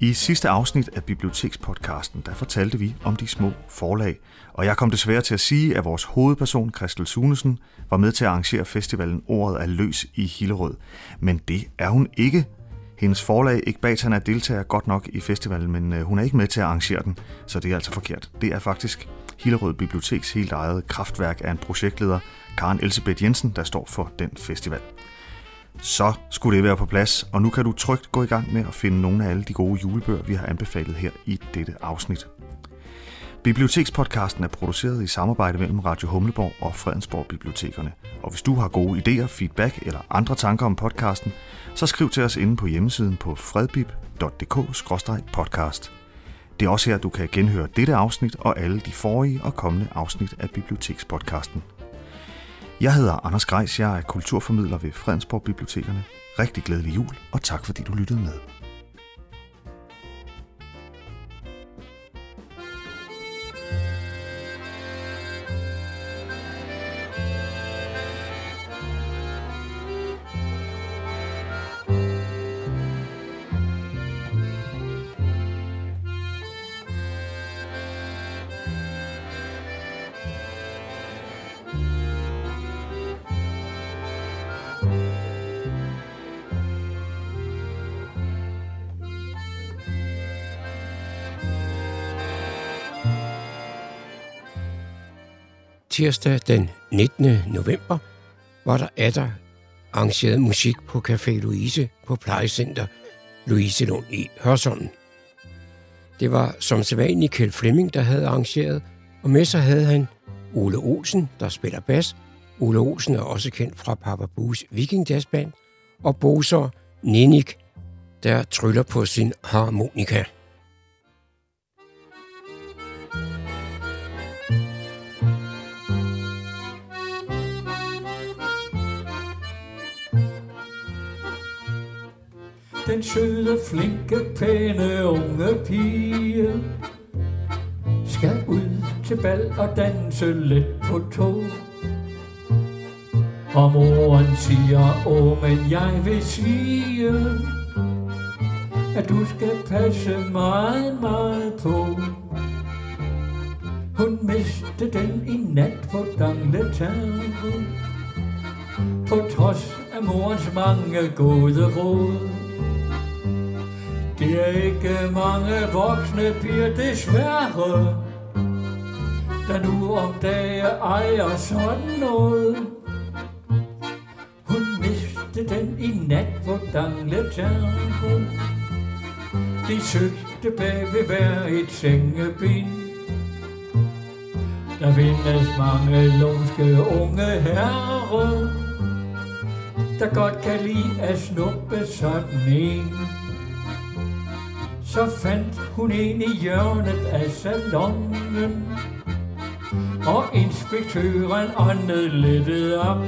I sidste afsnit af bibliotekspodcasten, der fortalte vi om de små forlag, og jeg kom desværre til at sige, at vores hovedperson, Christel Sunesen, var med til at arrangere festivalen Året er løs i Hillerød. Men det er hun ikke. Hendes forlag, Ekbatan, er deltager godt nok i festivalen, men hun er ikke med til at arrangere den, så det er altså forkert. Det er faktisk Hillerød Biblioteks helt eget kraftværk af en projektleder, Karen Elisabeth Jensen, der står for den festival. Så skulle det være på plads, og nu kan du trygt gå i gang med at finde nogle af alle de gode julebøger, vi har anbefalet her i dette afsnit. Bibliotekspodcasten er produceret i samarbejde mellem Radio Humleborg og Fredensborg Bibliotekerne. Og hvis du har gode idéer, feedback eller andre tanker om podcasten, så skriv til os inde på hjemmesiden på fredbib punktum d k skråstreg podcast. Det er også her, du kan genhøre dette afsnit og alle de forrige og kommende afsnit af Bibliotekspodcasten. Jeg hedder Anders Greis, jeg er kulturformidler ved Fransborg Bibliotekerne. Rigtig glædelig jul, og tak fordi du lyttede med. Tirsdag den nittende november var der atter arrangeret musik på Café Louise på plejecenter Louise Lund i Hørsholm. Det var som sædvanlig Kjeld Flemming, der havde arrangeret, og med sig havde han Ole Olsen, der spiller bas. Ole Olsen er også kendt fra Papa Bues Viking Jazz Band, og Boser Nenik, der tryller på sin harmonika. Den søde, flinke, pæne, unge pige skal ud til bal og danse lidt på tå. Og moren siger, åh, men jeg vil sige, at du skal passe meget, meget på. Hun mistede den i nat på Dangletango, på trods af morens mange gode råd. Det er ikke mange voksne piger desværre, der nu om dagen ejer sådan noget. Hun mistede den i nat på Dangletango. De søgte bag ved hver et sengeben. Der findes mange lumske unge herrer, der godt kan lide at snuppe sådan en. Så fandt hun en i hjørnet af salonen, og inspektøren åndede lettet op.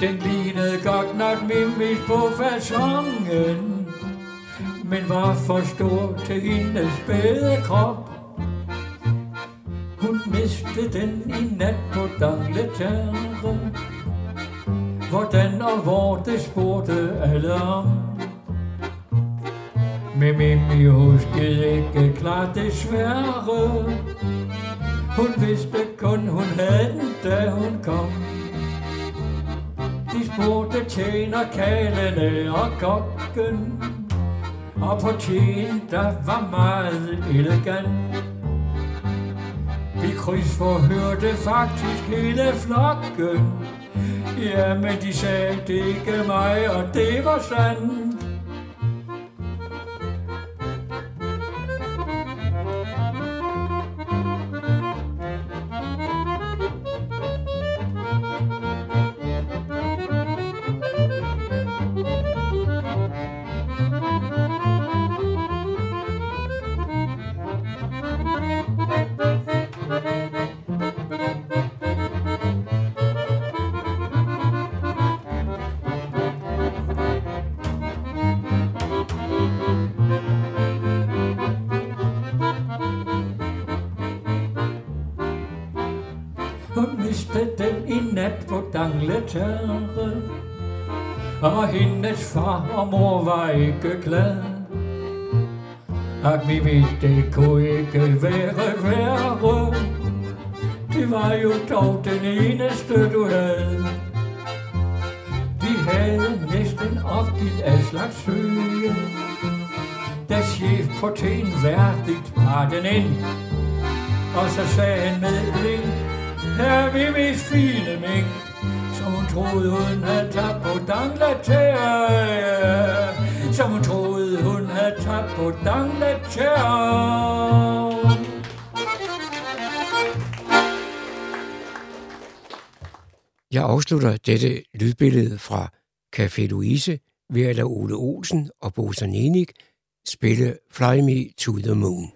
Den lignede godt nok mimik på fasongen, men var for stor til hendes spæde krop. Hun mistede den i nat på Dangleterre. Hvordan og hvor, det spurgte alle om. Men Mimmi huskede ikke klart desværre. Hun vidste kun, hun havde den, da hun kom. De spurgte tjener, kalene og kokken, og på tjen, der var meget elegant. Vi krydsforhørte faktisk hele flokken. Ja, men de sagde, det ikke mig, og det var sandt. Og hendes far og mor var ikke glad. At vi ved, det kunne ikke være værre. Det var jo dog den eneste, du havde. Vi havde næsten opgivet af slags søge, da chef på ten værdigt par den ind. Og så sagde han med blink, er vi mest fine mink, som hun troede hun havde tabt på Dangleterre, som hun troede hun havde tabt på Dangleterre. Jeg afslutter dette lydbillede fra Café Louise ved at lade Ole Olsen og Bosa Nenik spille Fly Me to the Moon.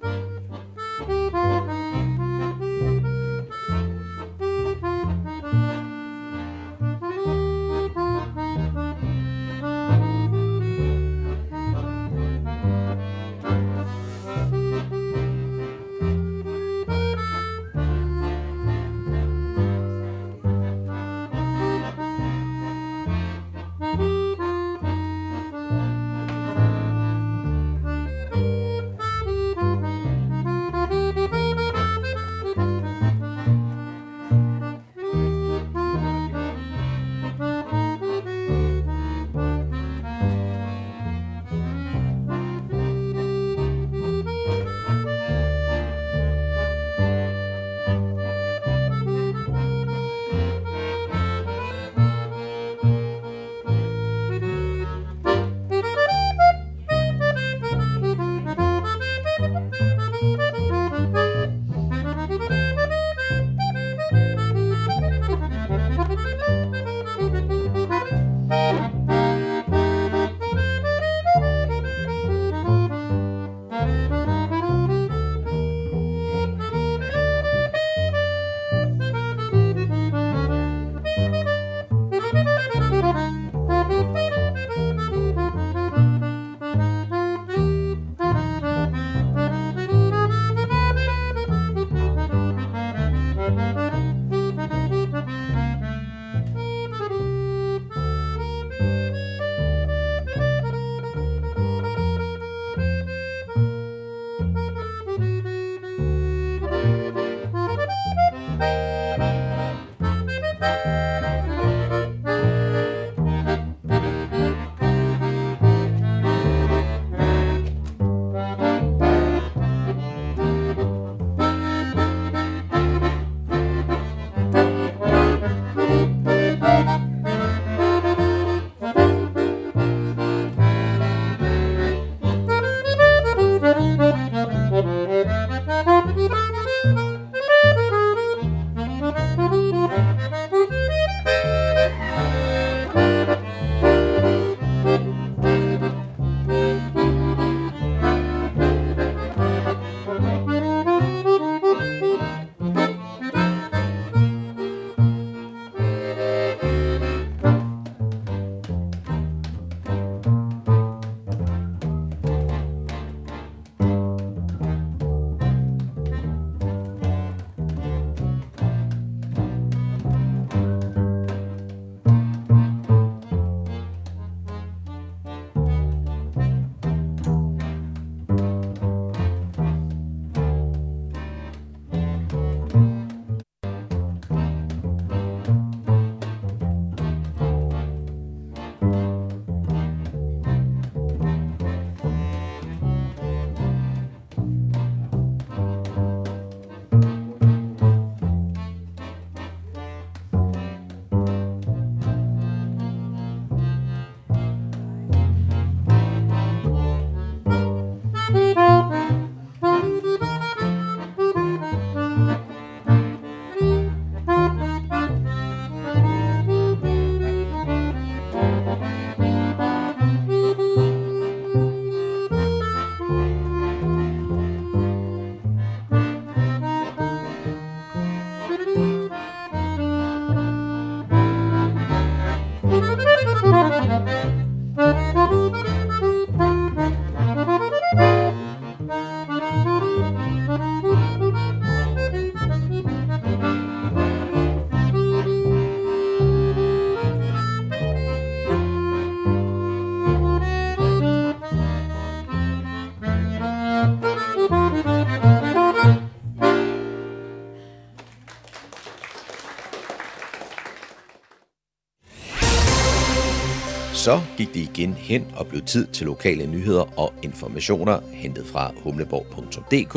Så gik det igen hen og blev tid til lokale nyheder og informationer hentet fra humleborg punktum d k,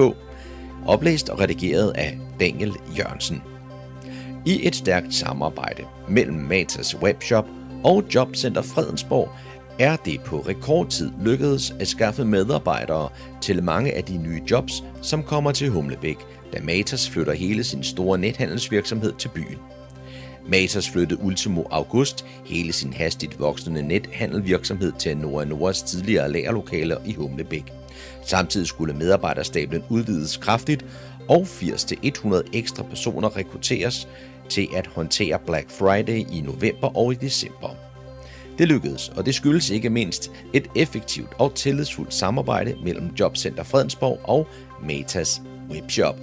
oplæst og redigeret af Daniel Jørgensen. I et stærkt samarbejde mellem Matas Webshop og Jobcenter Fredensborg er det på rekordtid lykkedes at skaffe medarbejdere til mange af de nye jobs, som kommer til Humlebæk, da Matas flytter hele sin store nethandelsvirksomhed til byen. Matas flyttede ultimo august hele sin hastigt voksende nethandelvirksomhed til Nora Noras tidligere lagerlokaler i Humlebæk. Samtidig skulle medarbejderstablen udvides kraftigt, og firs til hundrede ekstra personer rekrutteres til at håndtere Black Friday i november og i december. Det lykkedes, og det skyldes ikke mindst et effektivt og tillidsfuldt samarbejde mellem Jobcenter Fredensborg og Matas Webshop.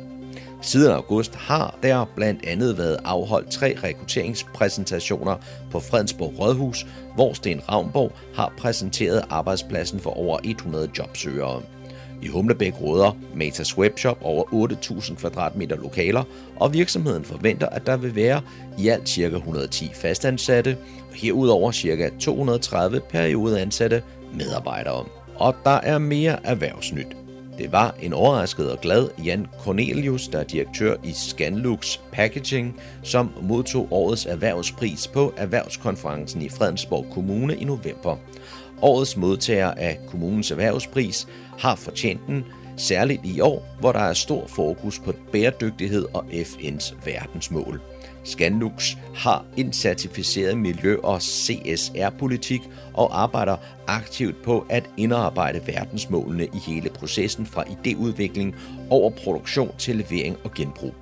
Siden august har der blandt andet været afholdt tre rekrutteringspræsentationer på Fredensborg Rådhus, hvor Sten Ravnborg har præsenteret arbejdspladsen for over hundrede jobsøgere. I Humlebæk råder Matas Webshop over otte tusind kvadratmeter lokaler, og virksomheden forventer, at der vil være i alt ca. et hundrede og ti fastansatte, og herudover ca. to hundrede og tredive periodeansatte medarbejdere. Og der er mere erhvervsnyt. Det var en overrasket og glad Jan Cornelius, der er direktør i Scanlux Packaging, som modtog årets erhvervspris på erhvervskonferencen i Fredensborg Kommune i november. Årets modtager af kommunens erhvervspris har fortjent den, særligt i år, hvor der er stor fokus på bæredygtighed og F N's verdensmål. Scanlux har en certificeret miljø- og C S R-politik og arbejder aktivt på at indarbejde verdensmålene i hele processen fra idéudvikling over produktion til levering og genbrug.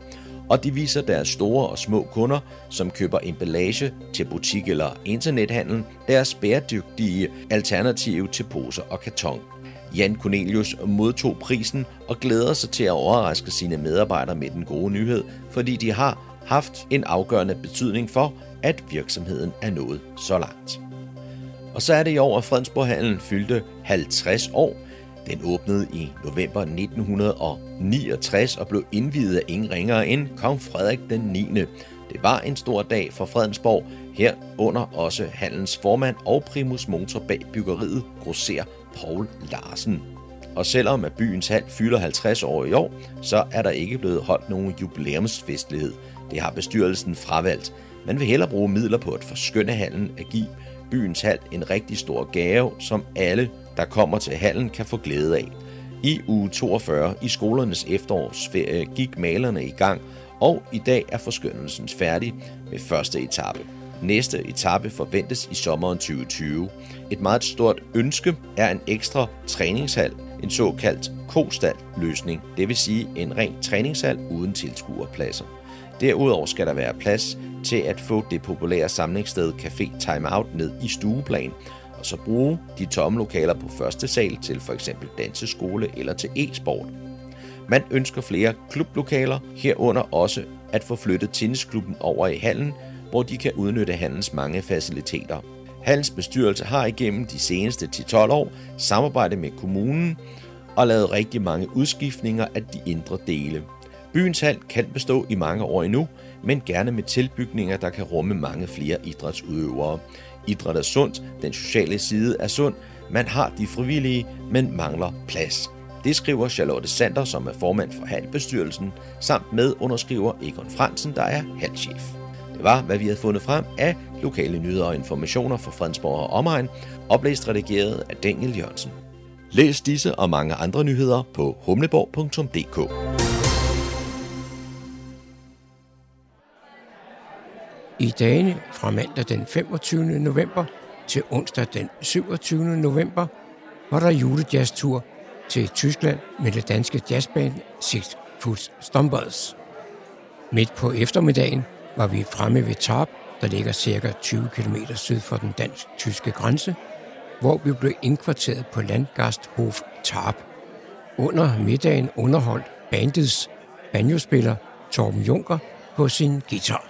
Og de viser deres store og små kunder, som køber emballage til butik eller internethandel, deres bæredygtige alternativ til poser og karton. Jan Cornelius modtog prisen og glæder sig til at overraske sine medarbejdere med den gode nyhed, fordi de har haft en afgørende betydning for, at virksomheden er nået så langt. Og så er det i år, at Fredensborg-hallen fyldte halvtreds år. Den åbnede i november nitten niogtres og blev indviet af ingen ringere end kong Frederik den niende. Det var en stor dag for Fredensborg, herunder også hallens formand og primus motor bag byggeriet, grosserer Poul Larsen. Og selvom at byens hal fylder halvtreds år i år, så er der ikke blevet holdt nogen jubilæumsfestlighed. Det har bestyrelsen fravalgt. Man vil hellere bruge midler på at forskønne hallen at give byens hal en rigtig stor gave, som alle, der kommer til hallen, kan få glæde af. I uge toogfyrre i skolernes efterårsferie gik malerne i gang, og i dag er forskønnelsen færdig med første etape. Næste etape forventes i sommeren tyve tyve. Et meget stort ønske er en ekstra træningshal, en såkaldt kostald-løsning, det vil sige en ren træningshal uden tilskuerpladser. Derudover skal der være plads til at få det populære samlingssted Café Time Out ned i stueplan, og så bruge de tomme lokaler på første sal til f.eks. danseskole eller til e-sport. Man ønsker flere klublokaler, herunder også at få flyttet tennisklubben over i hallen, hvor de kan udnytte hallens mange faciliteter. Hallens bestyrelse har igennem de seneste ti til tolv år samarbejdet med kommunen og lavet rigtig mange udskiftninger af de indre dele. Byens hal kan bestå i mange år endnu, men gerne med tilbygninger, der kan rumme mange flere idrætsudøvere. Idræt er sundt, den sociale side er sund, man har de frivillige, men mangler plads. Det skriver Charlotte Sander, som er formand for halbestyrelsen, samt medunderskriver Egon Fransen, der er halchef. Det var, hvad vi havde fundet frem af lokale nyheder og informationer fra Fredensborg og omegn, oplæst redigeret af Daniel Jørgensen. Læs disse og mange andre nyheder på humleborg punktum d k. I dagene fra mandag den femogtyvende november til onsdag den syvogtyvende november var der julejazztur til Tyskland med det danske jazzband Six Foot Stompers. Midt på eftermiddagen var vi fremme ved Tarp, der ligger ca. tyve kilometer syd for den dansk-tyske grænse, hvor vi blev indkvarteret på Landgasthof Tarp. Under middagen underholdt bandets banjospiller Torben Juncker på sin guitar.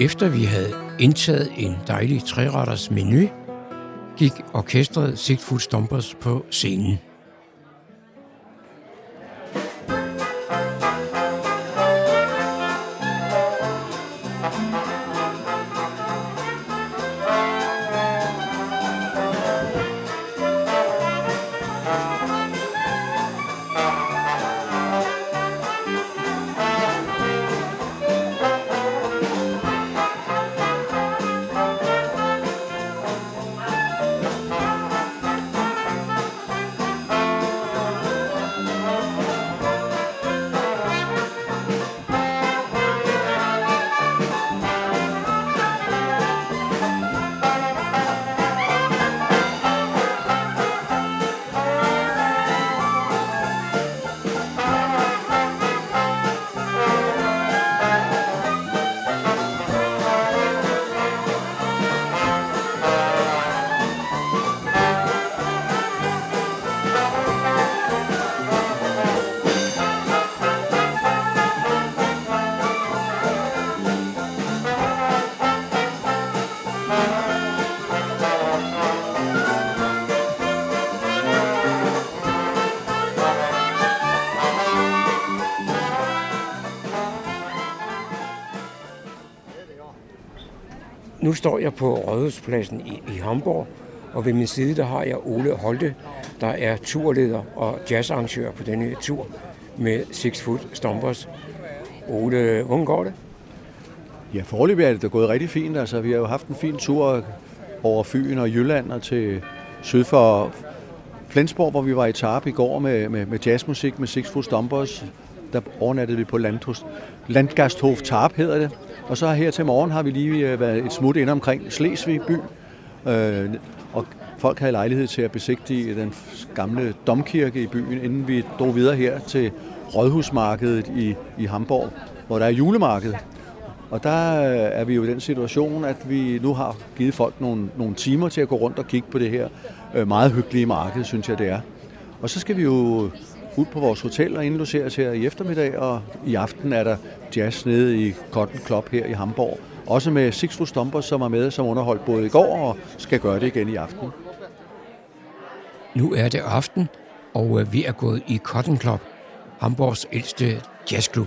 Efter vi havde indtaget en dejlig treretters menu, gik orkestret Six Foot Stompers på scenen. Nu står jeg på Rådhuspladsen i, i Hamburg, og ved min side der har jeg Ole Holte, der er turleder og jazzarrangør på denne tur med Six Foot Stompers. Ole, hvordan går det? Ja, foreløbig er det da gået rigtig fint. Altså, vi har jo haft en fin tur over Fyn og Jylland og til syd for Flensborg, hvor vi var i Tarp i går med, med, med jazzmusik med Six Foot Stompers. Der overnattede vi på Landgasthof Tarp, hedder det. Og så her til morgen har vi lige været et smut inde omkring Slesvig by, øh, og folk havde lejlighed til at besigtige den gamle domkirke i byen, inden vi drog videre her til Rådhusmarkedet i, i Hamborg, hvor der er julemarked. Og der er vi jo i den situation, at vi nu har givet folk nogle, nogle timer til at gå rundt og kigge på det her øh, meget hyggelige marked, synes jeg det er. Og så skal vi jo ud på vores hotel og indlogeres her i eftermiddag, og i aften er der jazz nede i Cotton Club her i Hamborg. Også med Six Foot Stompers, som er med som underholdt både i går og skal gøre det igen i aften. Nu er det aften, og vi er gået i Cotton Club, Hamborgs ældste jazzklub.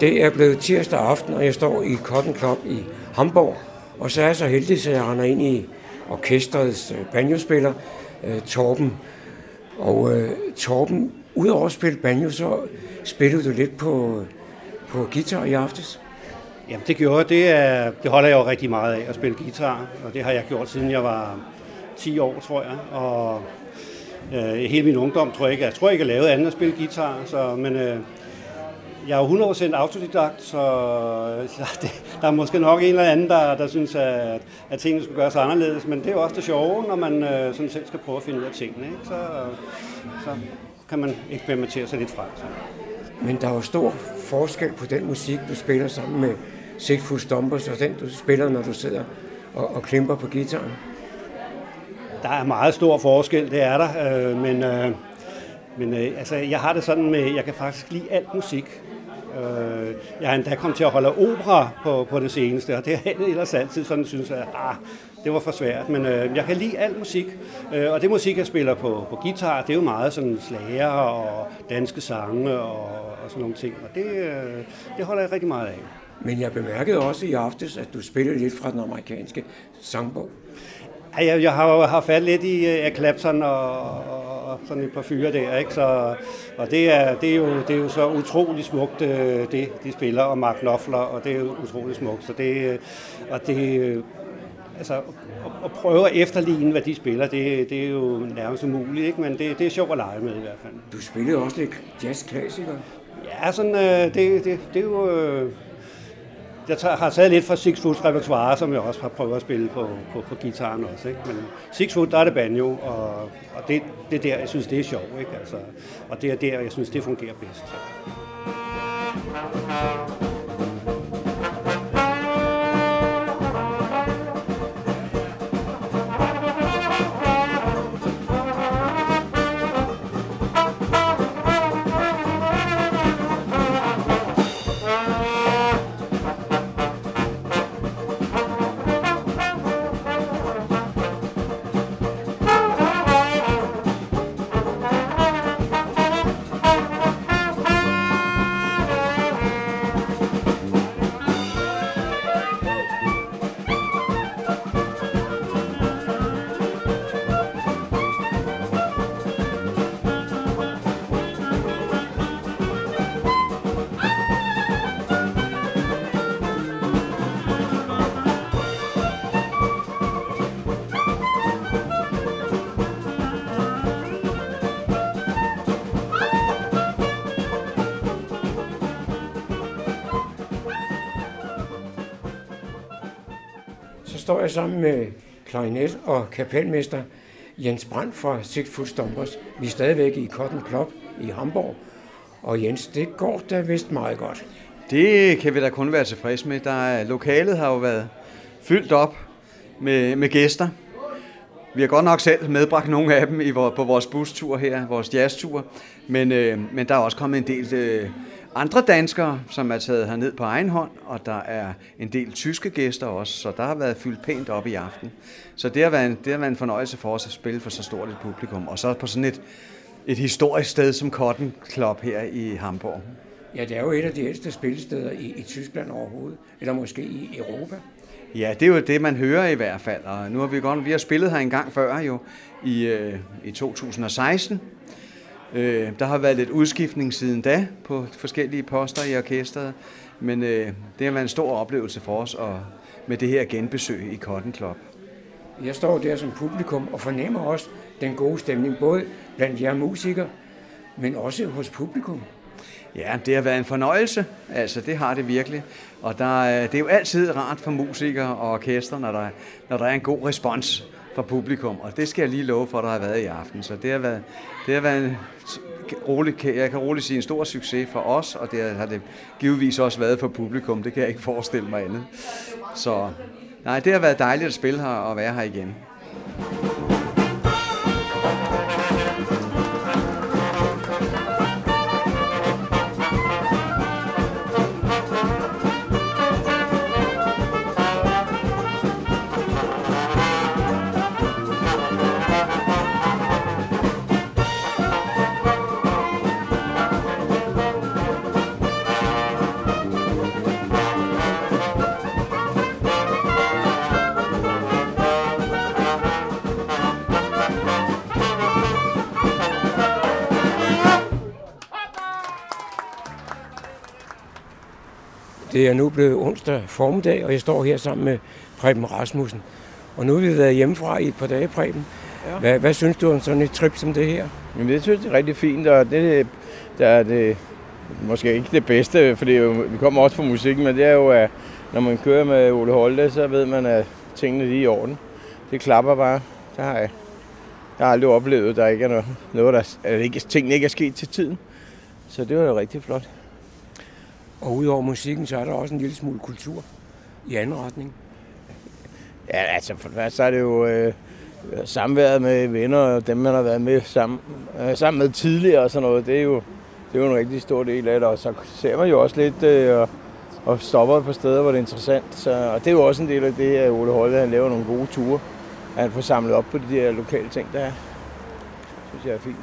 Det er blevet tirsdag aften, og jeg står i Cotton Club i Hamborg, og så er jeg så heldig, så jeg render ind i orkestrets banjospiller, Torben. Og øh, Torben, udover at spille banjo, så spillede du lidt på, på guitar i aftes? Jamen det gjorde jeg. Det, er, det holder jeg jo rigtig meget af, at spille guitar, og det har jeg gjort, siden jeg var ti år, tror jeg. Og øh, hele min ungdom tror jeg ikke, jeg tror ikke, jeg lavede andet at spille guitar, så, men... Øh, Jeg er jo hundrede procent autodidakt, så der er måske nok en eller anden, der, der synes, at, at tingene skulle gøres anderledes. Men det er jo også det sjove, når man sådan selv skal prøve at finde ud af tingene. Ikke? Så, så kan man eksperimentere sig lidt frem. Så. Men der er jo stor forskel på den musik, du spiller sammen med Six Foot Stompers, og den, du spiller, når du sidder og, og klimper på guitaren. Der er meget stor forskel, det er der, øh, men, øh, men øh, altså, jeg har det sådan med, jeg kan faktisk lide alt musik. Øh, jeg er endda kommet til at holde opera på, på det seneste, og det har jeg ellers altid sådan synes, at ah, det var for svært, men øh, jeg kan lide al musik, øh, og det musik, jeg spiller på, på guitar, det er jo meget sådan slager og danske sange og, og sådan nogle ting, og det, øh, det holder jeg rigtig meget af. Men jeg bemærkede også i aftes, at du spillede lidt fra den amerikanske sangbog. Jeg, jeg har, har fat lidt i uh, Clapton og, og, og sådan et par fyre der, ikke? Så, og det er, det, er jo, det er jo så utrolig smukt, uh, det de spiller, og Mark Knopfler, og det er jo utrolig smukt. Så det, uh, og det, uh, altså, at, at prøve at efterligne, hvad de spiller, det, det er jo nærmest umuligt, ikke? Men det, det er sjovt at lege med i hvert fald. Du spillede også lidt jazzklassikere? Ja, sådan, uh, det, det, det er jo... Uh, Jeg har taget lidt fra Six Foot's repertoire, som jeg også har prøvet at spille på, på, på guitaren også, ikke? Men Six Foot, der er det banjo, og, og det, det er der, jeg synes, det er sjovt, ikke? Altså, og det er der, jeg synes, det fungerer bedst. Så. Står jeg sammen med klarinet og kapelmester Jens Brandt fra Six Foot Stompers. Vi er stadigvæk i Cotton Club i Hamburg. Og Jens, det går da vist meget godt. Det kan vi da kun være tilfredse med. Der, lokalet har jo været fyldt op med, med gæster. Vi har godt nok selv medbragt nogle af dem i vores, på vores bustur her, vores jazztur. Men, øh, men der er også kommet en del øh, andre danskere, som er taget herned på egen hånd, og der er en del tyske gæster også, så der har været fyldt pænt op i aften. Så det har været en, det har været en fornøjelse for os at spille for så stort et publikum, og så på sådan et, et historisk sted som Cotton Club her i Hamburg. Ja, det er jo et af de ældste spillesteder i, i Tyskland overhovedet, eller måske i Europa. Ja, det er jo det, man hører i hvert fald, og nu har vi godt, vi har spillet her en gang før jo, i, øh, i to tusind og seksten. Øh, der har været lidt udskiftning siden da på forskellige poster i orkestret, men øh, det har været en stor oplevelse for os og med det her genbesøg i Cotton Club. Jeg står der som publikum og fornemmer også den gode stemning, både blandt jer musikere, men også hos publikum. Ja, det har været en fornøjelse, altså det har det virkelig, og der, det er jo altid rart for musikere og orkester, når der, når der er en god respons fra publikum, og det skal jeg lige love for, der har været i aften. Så det har været, det har været en rolig, jeg kan roligt sige en stor succes for os, og det har det givetvis også været for publikum, det kan jeg ikke forestille mig andet. Så nej, det har været dejligt at spille her og være her igen. Det er nu blevet onsdag formiddag, og jeg står her sammen med Preben Rasmussen. Og nu har vi været hjemmefra i et par dage, Preben. Ja. Hvad, hvad synes du om sådan et trip som det her? Jamen, jeg synes, det er rigtig fint, og det, der er det måske ikke det bedste, for vi kommer også fra musikken, men det er jo, at når man kører med Ole Holte, så ved man, at tingene lige er i orden. Det klapper bare. Det har jeg, jeg har aldrig oplevet, at der ikke er noget, noget der, at ikke, tingene ikke er sket til tiden. Så det var jo rigtig flot. Og udover musikken, så er der også en lille smule kultur i anden retning. Ja, altså for det første, så er det jo øh, samværet med venner og dem, man har været med sammen, øh, sammen med tidligere og sådan noget, det er, jo, det er jo en rigtig stor del af det. Og så ser man jo også lidt øh, og, og stopper på steder, hvor det er interessant. Så, og det er jo også en del af det, at Ole Holte, han laver nogle gode ture. At han får samlet op på de der lokale ting, der er. Det synes jeg er fint.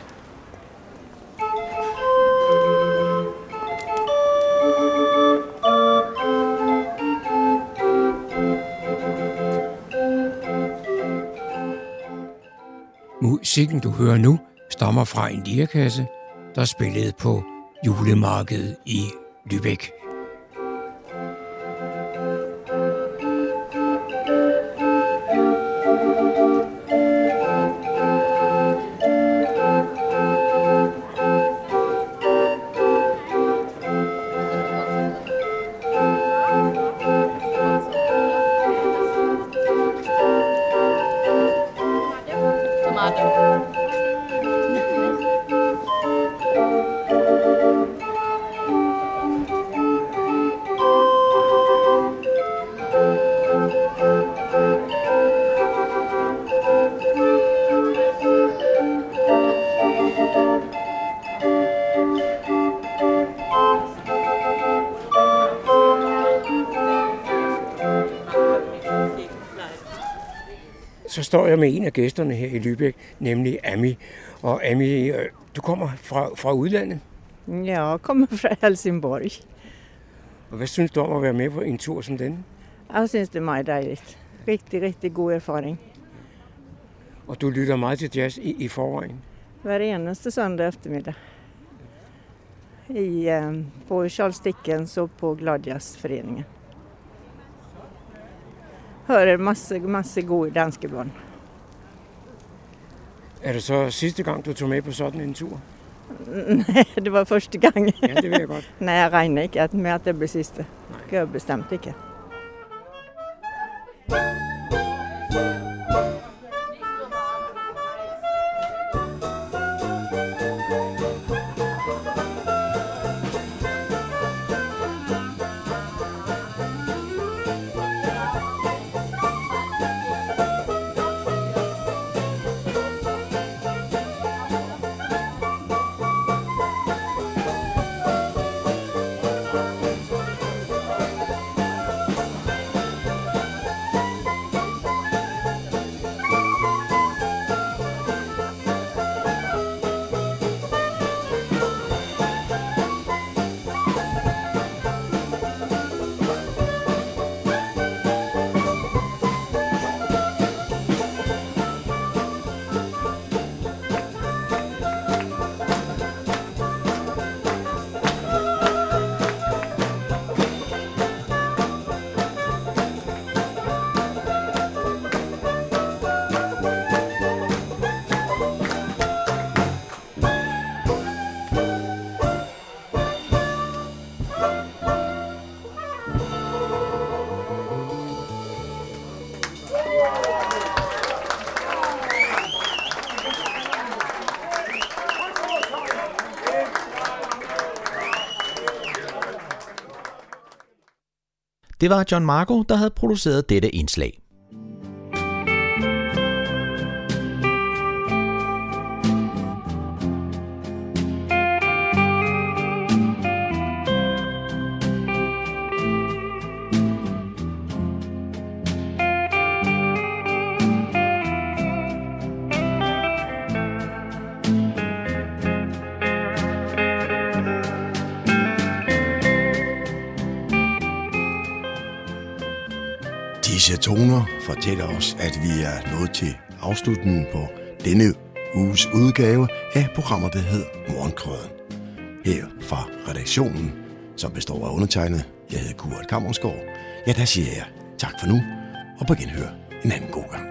Musikken, du hører nu, stammer fra en lirekasse, der spillede på julemarkedet i Lübeck. Så står jeg med en af gæsterne her i Lübeck, nemlig Ami. Og Ami, du kommer fra, fra udlandet? Ja, jeg kommer fra Helsingborg. Og hvad synes du om at være med på en tur som denne? Jeg synes, det er meget dejligt. Rigtig, rigtig god erfaring. Og du lytter meget til jazz i, i forvejen? Hver eneste søndag eftermiddag. I, på Charles Dickens og på Gladjazzforeningen. Hører masse, masse gode danske børn. Er det så sidste gang, du tog med på sådan en tur? Nej, det var første gang. Ja, det ved jeg godt. Nej, jeg regner ikke med, at det blev sidste. Nej. Jeg bestemte ikke. Det var John Marco, der havde produceret dette indslag. Toner fortæller os, at vi er nået til afslutningen på denne uges udgave af programmet, der hedder Morgenkrøden. Her fra redaktionen, som består af undertegnet, jeg hedder Kurt Kammerlsgaard. Ja, der siger jeg tak for nu, og på genhør en anden god gang.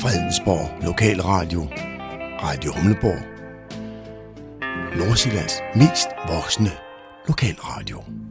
Fredensborg Lokalradio, Radio Humleborg, Nordsjællands mest voksne lokalradio.